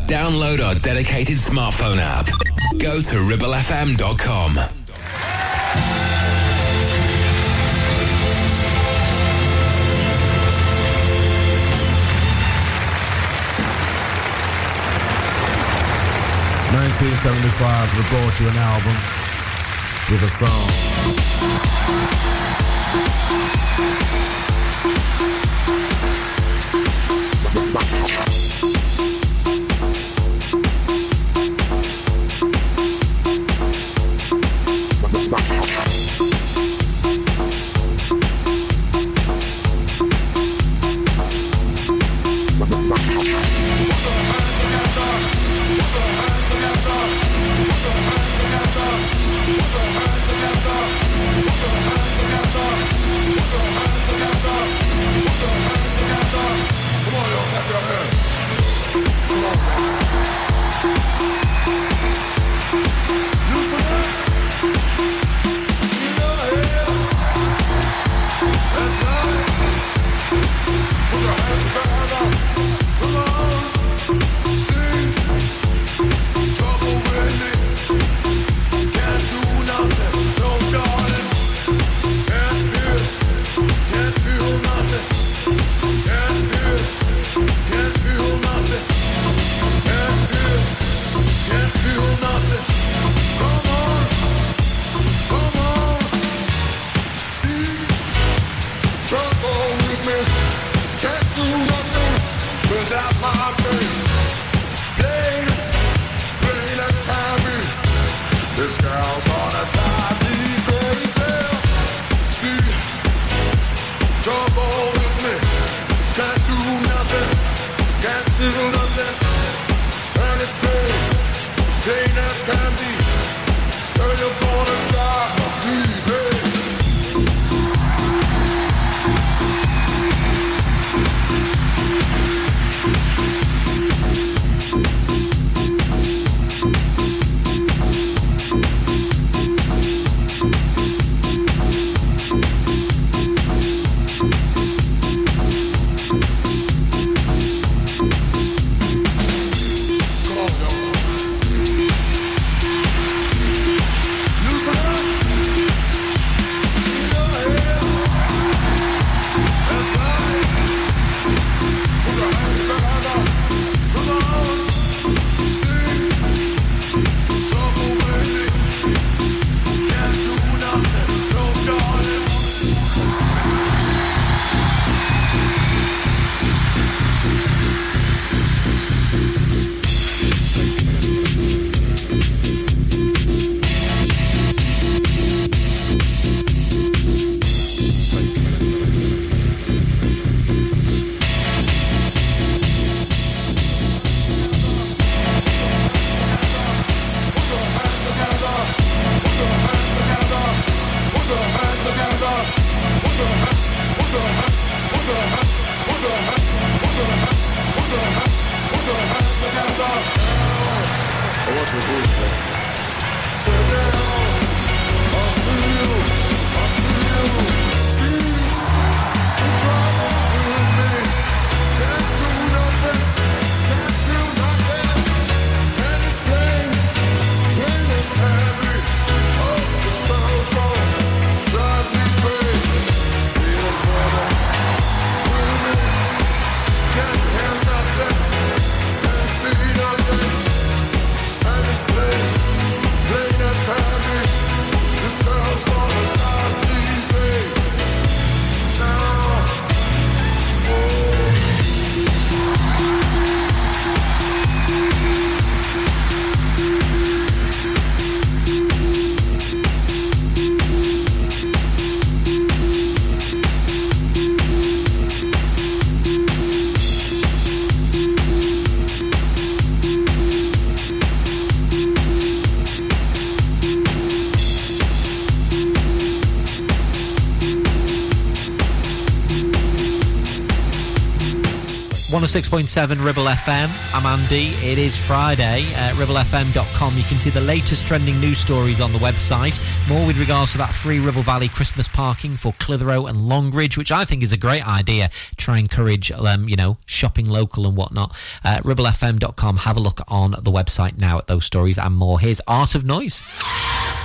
Download our dedicated smartphone app. Go to ribblefm.com. '75 we brought you an album with a song. 106.7 Ribble FM. I'm Andy. It is Friday. RibbleFM.com. You can see the latest trending news stories on the website. More with regards to that free Ribble Valley Christmas parking for Clitheroe and Longridge, which I think is a great idea. Try and encourage, shopping local and whatnot. RibbleFM.com. Have a look on the website now at those stories and more. Here's Art of Noise.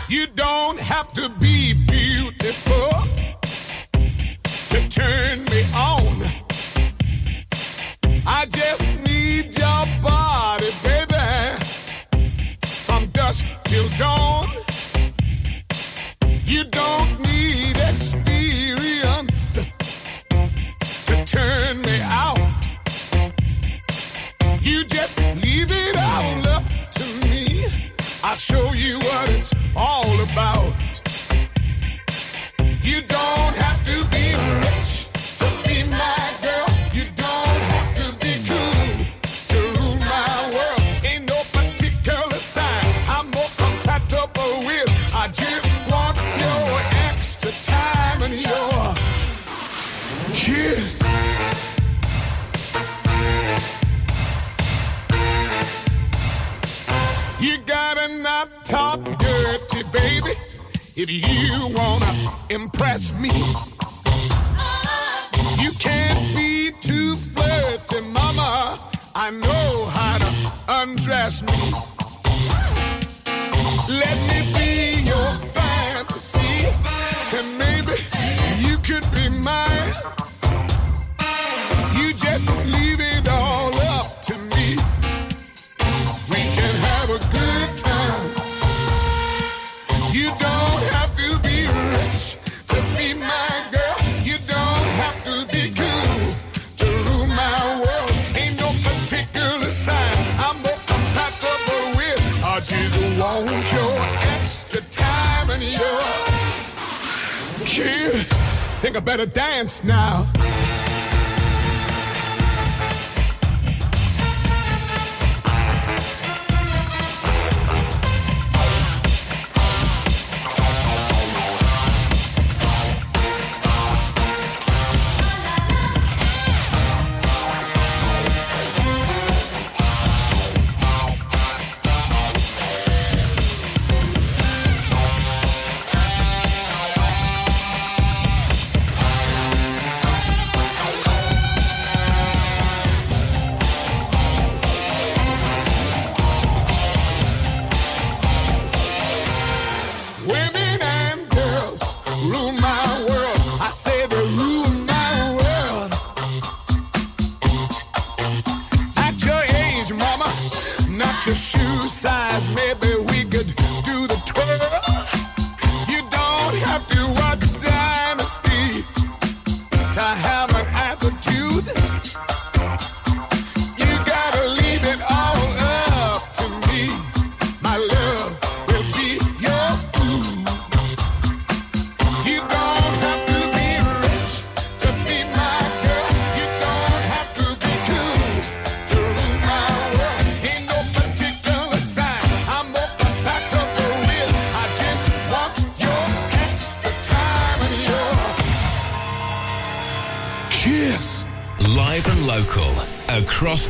You don't have to be beautiful to turn me on. I just need your body, baby, from dusk till dawn. You don't need experience to turn me out. You just leave it all up to me. I'll show you what it's all about. You don't have to be rich to be my girl. You don't have to be cool to rule my world. Ain't no particular sign I'm more compatible with. I just want your extra time and your kiss. You gotta not talk dirty, baby, if you wanna impress me. You can't be too flirty, mama. I know how to undress me. Let me be your fantasy, and maybe you could be mine. You just leave it all up to me. We can have a good time. You don't have to be rich to be my girl. You don't have to be cool to rule my world. Ain't no particular sign I'm more compatible with. I just want your extra time and your kiss. Think I better dance now. Across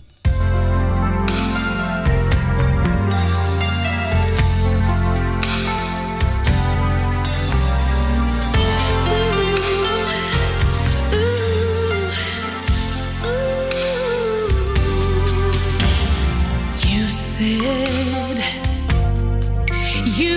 You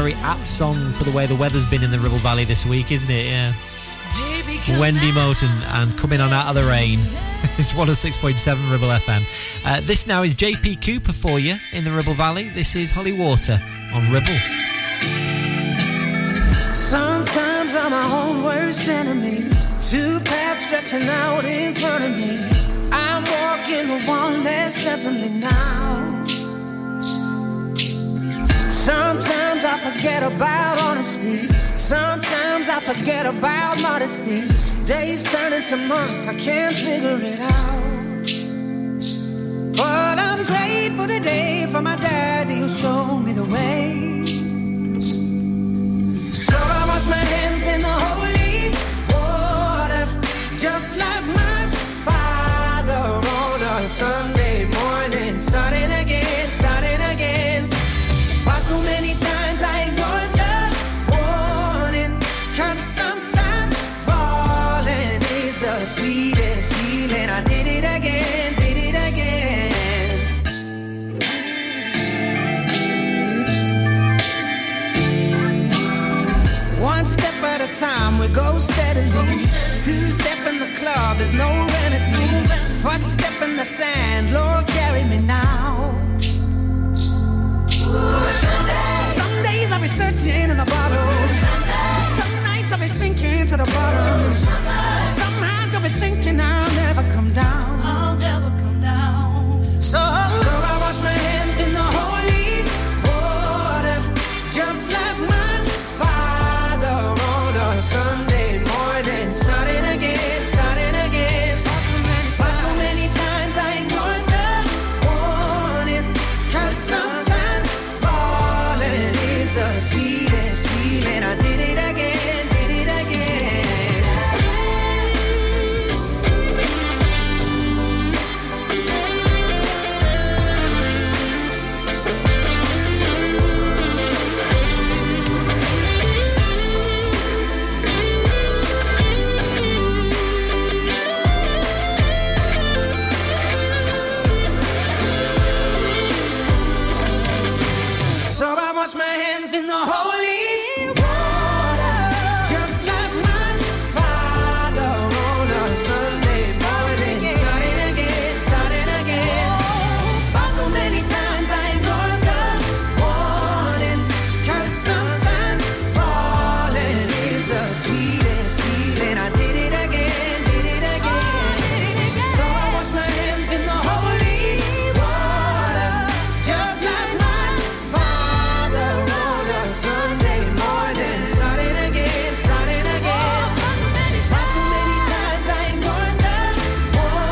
very apt song for the way the weather's been in the Ribble Valley this week, isn't it? Yeah. Wendy Moten and Coming On Out of the Rain. It's 106.7 Ribble FM. This now is JP Cooper for you in the Ribble Valley. This is Holly Water on Ribble. Sometimes I'm my own worst enemy. Two paths stretching out in front of me. I'm walking the one that's definitely now. Sometimes I forget about honesty. Sometimes I forget about modesty. Days turn into months, I can't figure it out. But I'm grateful today for my daddy who showed me the way. So I wash my hands in the holy water, just like my father on a Sunday morning. Starting again, starting again. Far too many times I ignored the warning, 'cause sometimes falling is the sweetest feeling. I did it again, did it again. One step at a time, we go steadily. Two step in the club, there's no remedy. One step in the sand, Lord carry me now. Some days I'll be searching in the bottle. Some nights I'll be sinking to the bottom. Some eyes gonna be thinking I'll never come down. I'll never come down. So I wash my hands in the holy water, just like my father on a Sunday morning. Starting again, starting again. But so many times I ignored the warning, 'cause sometimes the sweetest feeling, I did it again, did it again. So I wash my hands in the holy water, just like my father on a Sunday morning. Starting again, starting again. Far too many times I ignored the warning, 'cause sometimes falling is the sweetest feeling. I did it again, did it again. So I wash my hands in the holy water, just like my father on a Sunday morning. Starting again, starting again. Far too many times I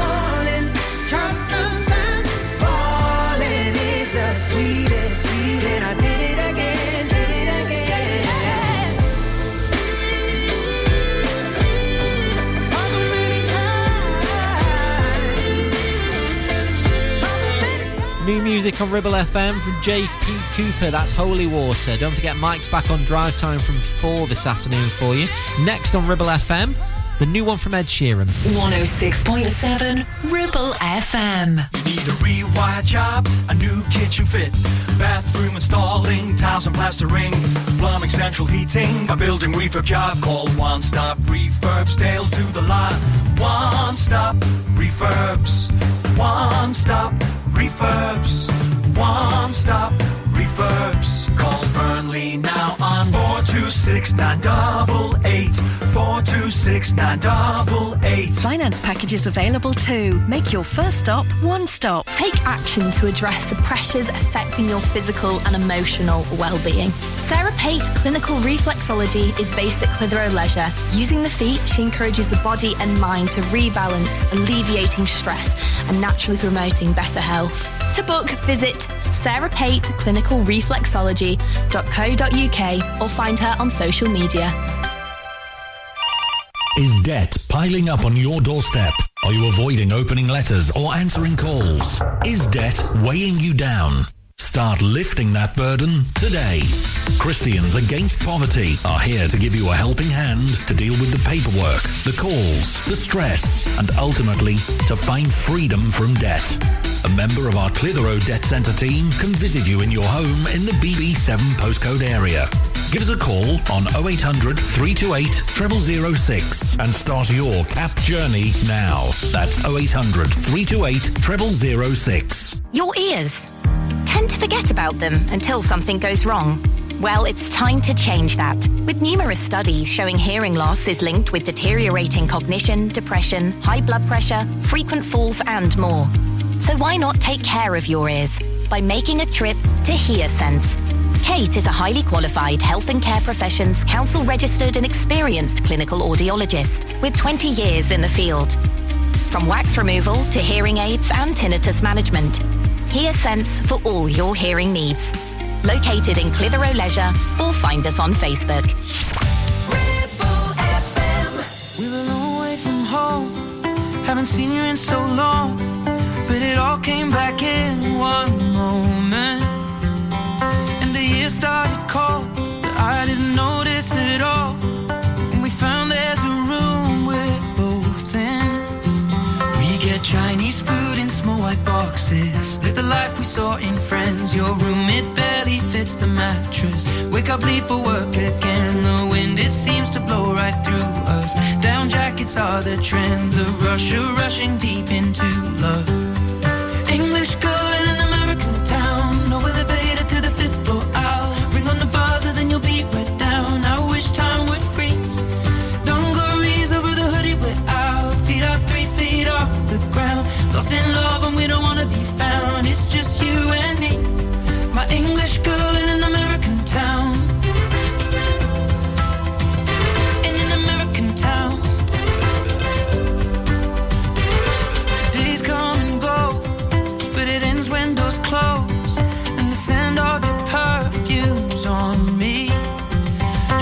ignored the warning, 'cause sometimes falling is the sweetest feeling. I did it again, did it again. Far too many times. Far too many times. New music on Ribble FM from JP Cooper, that's Holy Water. Don't forget Mike's back on Drive Time from 4 this afternoon for you. Next on Ribble FM, the new one from Ed Sheeran. 106.7 Ribble FM. You need a rewire job, a new kitchen fit, bathroom installing, tiles and plastering, plumbing, central heating, a building refurb job. Call One Stop Refurbs, tail to the lot. One Stop Refurbs. One Stop Refurbs. One Stop Refurbs. Call Burnley now on 426-988. 426-988. Finance packages available too. Make your first stop One Stop. Take action to address the pressures affecting your physical and emotional well-being. Sarah Pate Clinical Reflexology is based at Clitheroe Leisure. Using the feet, she encourages the body and mind to rebalance, alleviating stress and naturally promoting better health. To book, visit sarahpateclinicalreflexology.co.uk or find her on social media. Is debt piling up on your doorstep? Are you avoiding opening letters or answering calls? Is debt weighing you down? Start lifting that burden today. Christians Against Poverty are here to give you a helping hand to deal with the paperwork, the calls, the stress, and ultimately to find freedom from debt. A member of our Clitheroe Debt Centre team can visit you in your home in the BB7 postcode area. Give us a call on 0800 328 0006 and start your CAP journey now. That's 0800 328 0006. Your ears tend to forget about them until something goes wrong. Well, it's time to change that. With numerous studies showing hearing loss is linked with deteriorating cognition, depression, high blood pressure, frequent falls and more. So why not take care of your ears by making a trip to HearSense? Kate is a highly qualified Health and Care Professions Council registered and experienced clinical audiologist with 20 years in the field. From wax removal to hearing aids and tinnitus management, HearSense for all your hearing needs. Located in Clitheroe Leisure, or find us on Facebook. Ribble FM. We were a long way from home. Haven't seen you in so long, but it all came back in one moment. And the year started cold, but I didn't notice it all. And we found there's a room we're both in. We get Chinese food in small white boxes. Live the life we saw in Friends. Your room, it barely fits the mattress. Wake up, leave for work again. The wind, it seems to blow right through us. Down jackets are the trend. The rush of rushing deep into love. English girl in an American town. No elevator to the 5th floor. I'll ring on the bars and then you'll be right down. I wish time would freeze. Dungarees over the hoodie with our feet are 3 feet off the ground. Lost in love and we don't want to be found. It's just you and me. My English girl in an American town. In an American town. Days come and go, but it ends when doors close. And the scent of your perfume's on me.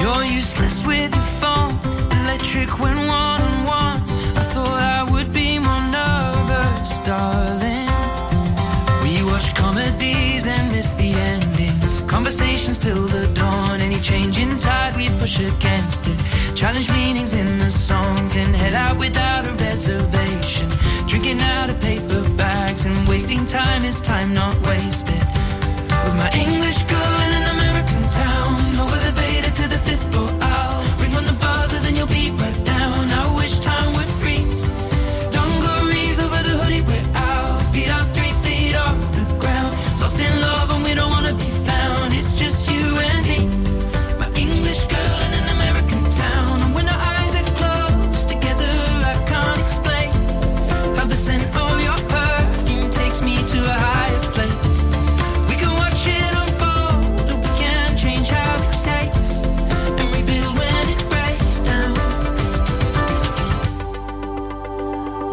You're useless with your phone. Electric when one on one. I thought I would be more nervous, darling. Comedies and miss the endings. Conversations till the dawn. Any change in tide we push against it. Challenge meanings in the songs and head out without a reservation. Drinking out of paper bags and wasting time is time not wasted. With my English girl in an American town. Lower the beta to the 5th floor. I'll ring on the buzzer then you'll be right down. I wish time would freeze. Dungarees over the hoodie we're out. Feet out 3 feet off the lost in love and we don't want to be found. It's just you and me. My English girl in an American town. And when our eyes are closed together, I can't explain how the scent of your perfume takes me to a higher place. We can watch it unfold, but we can't change how it tastes and rebuild when it breaks down.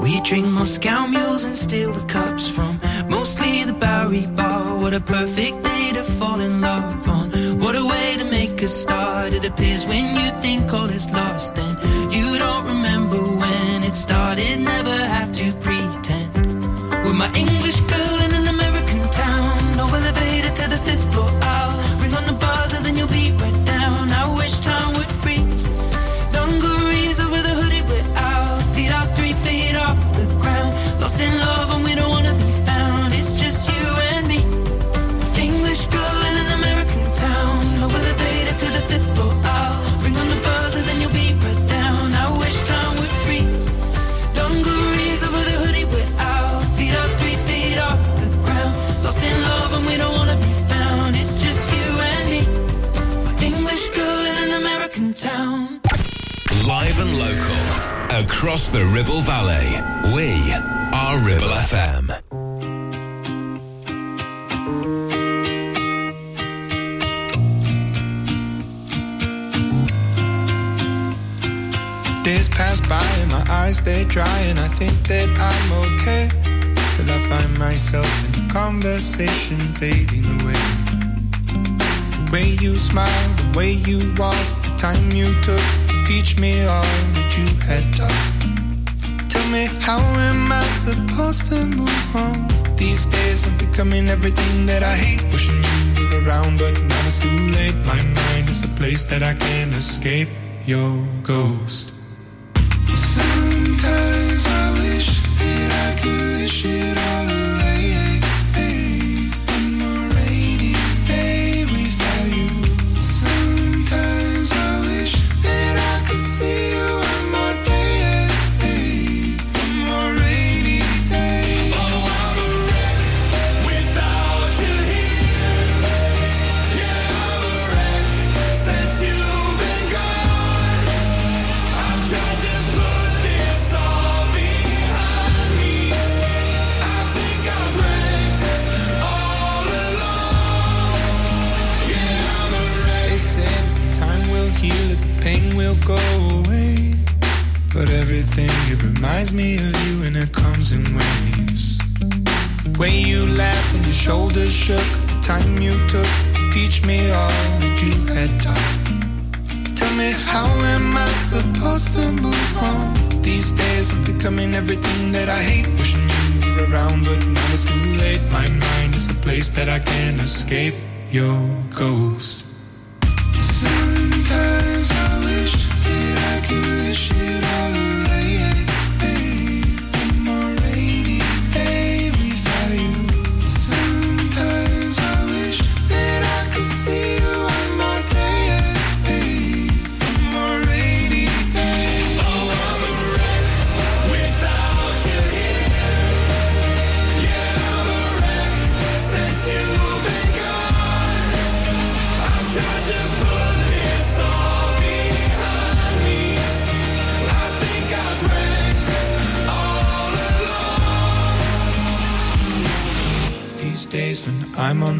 We drink Moscow mules and steal the cups from mostly the Bowery Bar. What a perfect day to fall in love on. What a way to make a start. It appears when you think all is lost, then you don't remember when it started. Never have to pretend. With my English girl in an American town. No elevator to the 5th floor. I'll ring on the buzzer then you'll be right down. I wish time would freeze. Dungarees over the hoodie we're out. Feet out 3 feet off the ground. Lost in love and we don't want to be found. It's just you and me. English girl in an American town. Low elevator to the 5th floor. I'll ring on the buzzer then you'll be right down. I wish time would freeze. Dungarees over the hoodie we're out. Feet out 3 feet off the ground. Lost in love and we don't want to be found. It's just you and me. English girl in an American town. Live and local, across the Ribble Valley, we are Ribble FM. Days pass by and my eyes, they dry, and I think that I'm okay, till I find myself in conversation fading away. The way you smile, the way you walk, the time you took, teach me all that you had taught. Tell me, how am I supposed to move on? These days I'm becoming everything that I hate. Wishing you were around, but now it's too late. My mind is a place that I can't escape. Your ghost. Sometimes I wish that I could wish it all away. everything. It reminds me of you and it comes in waves. When you laughed and your shoulders shook, the time you took to teach me all that you had taught. Tell me, how am I supposed to move on? These days I'm becoming everything that I hate. Wishing you were around, but now it's too late. My mind is the place that I can't escape your ghost. Sometimes I wish that I could wish it all away. I'm a rainy day without you. Sometimes I wish that I could see you on my day. I'm a rainy day. Oh, I'm a wreck without you here. Yeah, I'm a wreck since you've been gone. I've tried to put days when I'm on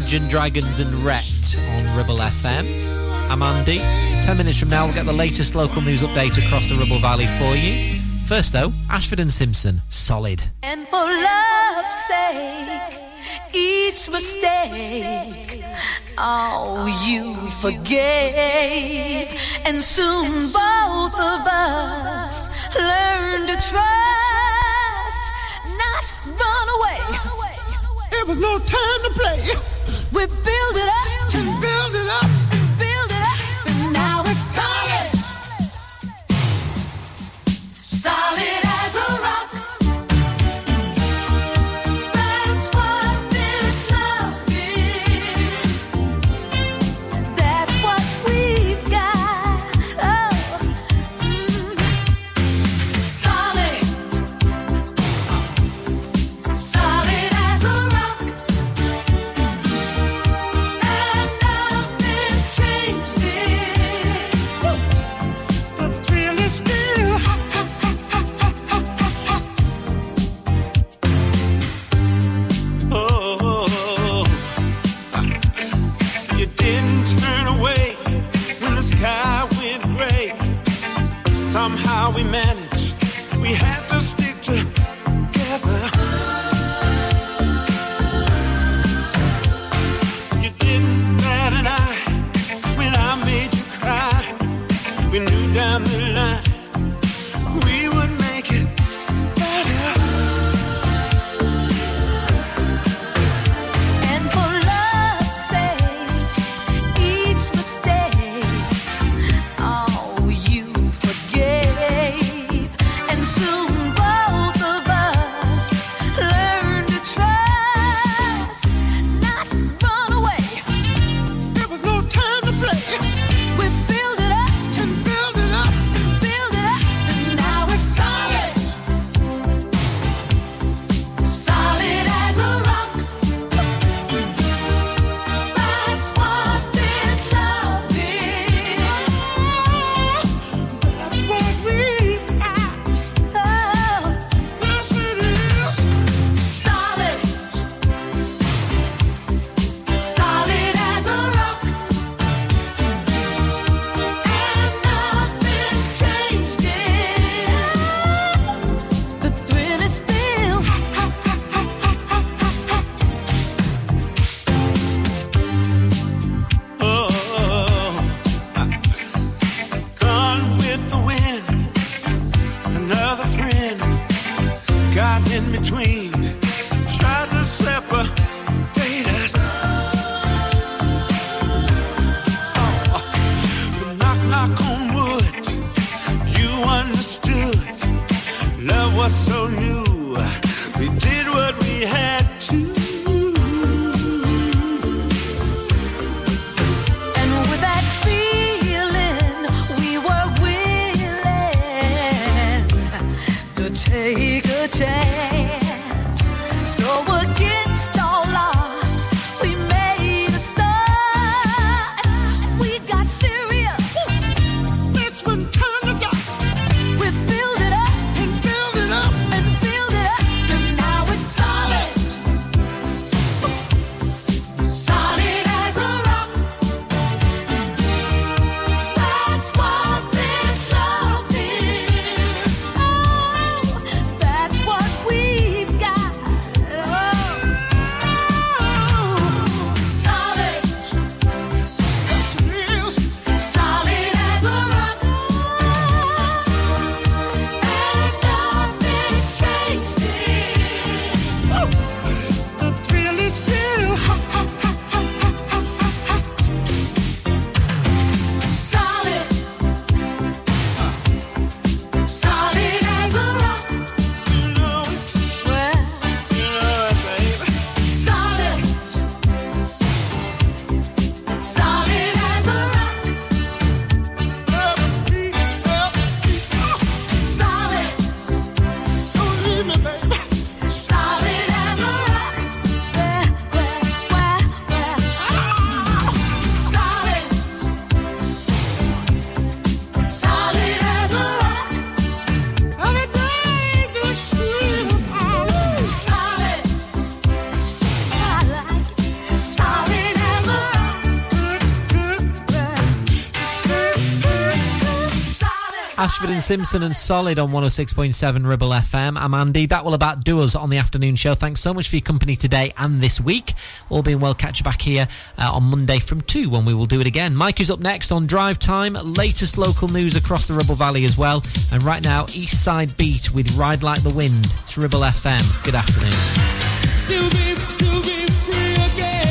Imagine Dragons and Wrecked on Ribble FM. I'm Andy. 10 minutes from now, we'll get the latest local news update across the Ribble Valley for you. First, though, Ashford and Simpson, Solid. And for love's sake, each mistake, oh, you forgave. And soon both of us learned to trust, not run away. There was no time to play. We build it up and build it up and build it up, and now it's solid. Solid as a rock. That's what this love is. That's what we've got. Oh, solid. Solid. Woo! Ashford and Simpson and Solid on 106.7 Ribble FM. I'm Andy. That will about do us on the afternoon show. Thanks so much for your company today and this week. All being well, catch you back here on Monday from 2 when we will do it again. Mike is up next on Drive Time. Latest local news across the Ribble Valley as well. And right now, East Side Beat with Ride Like the Wind. It's Ribble FM. Good afternoon. To be free again.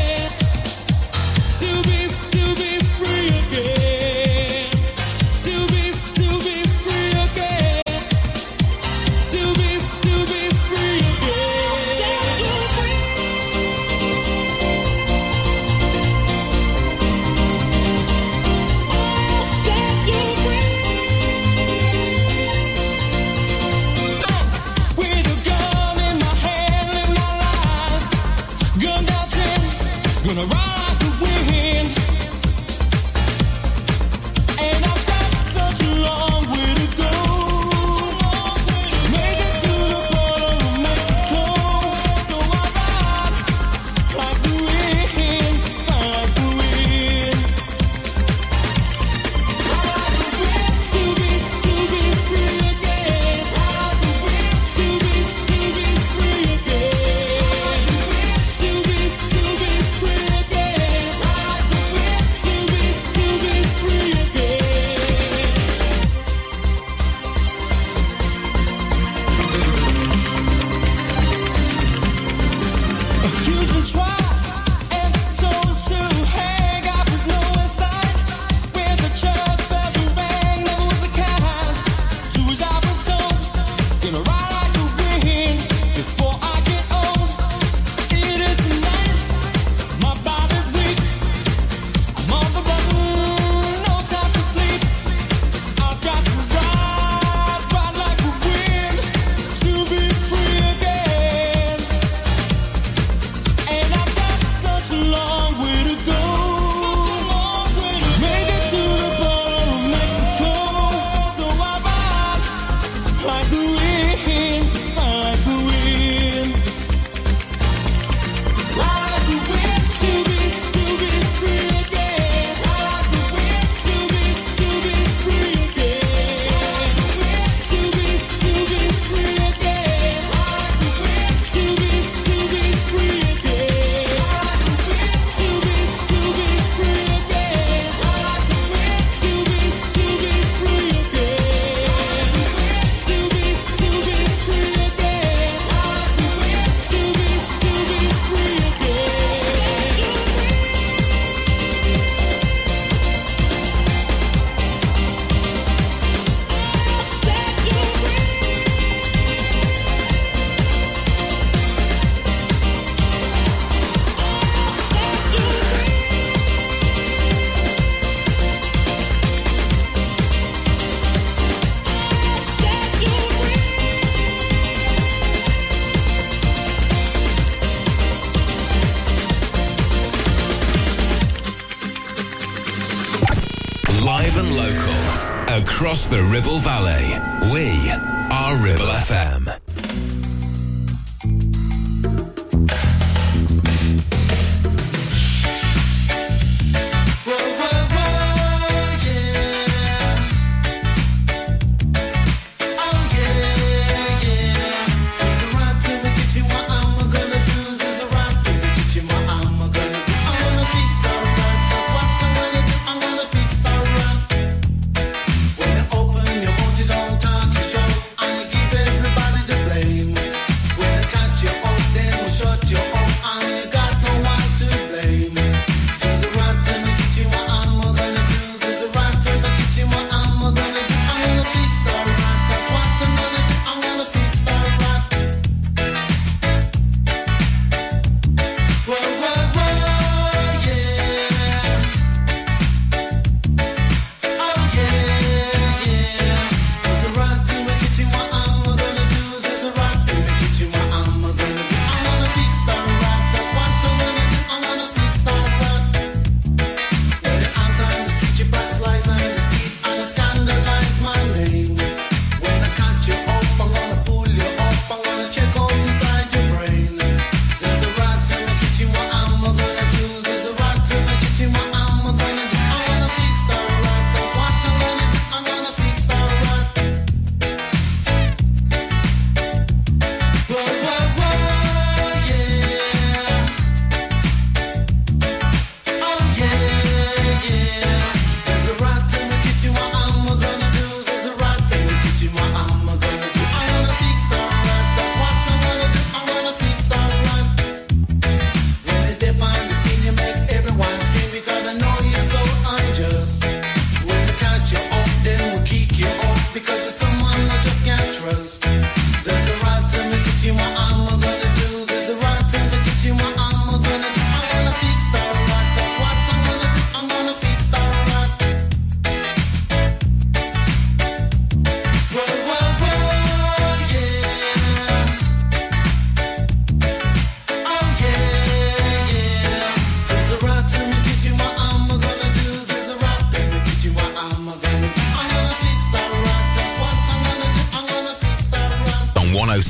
Across the Ribble Valley, we are Ribble FM.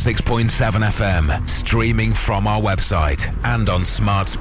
106.7 FM, streaming from our website and on smart speakers.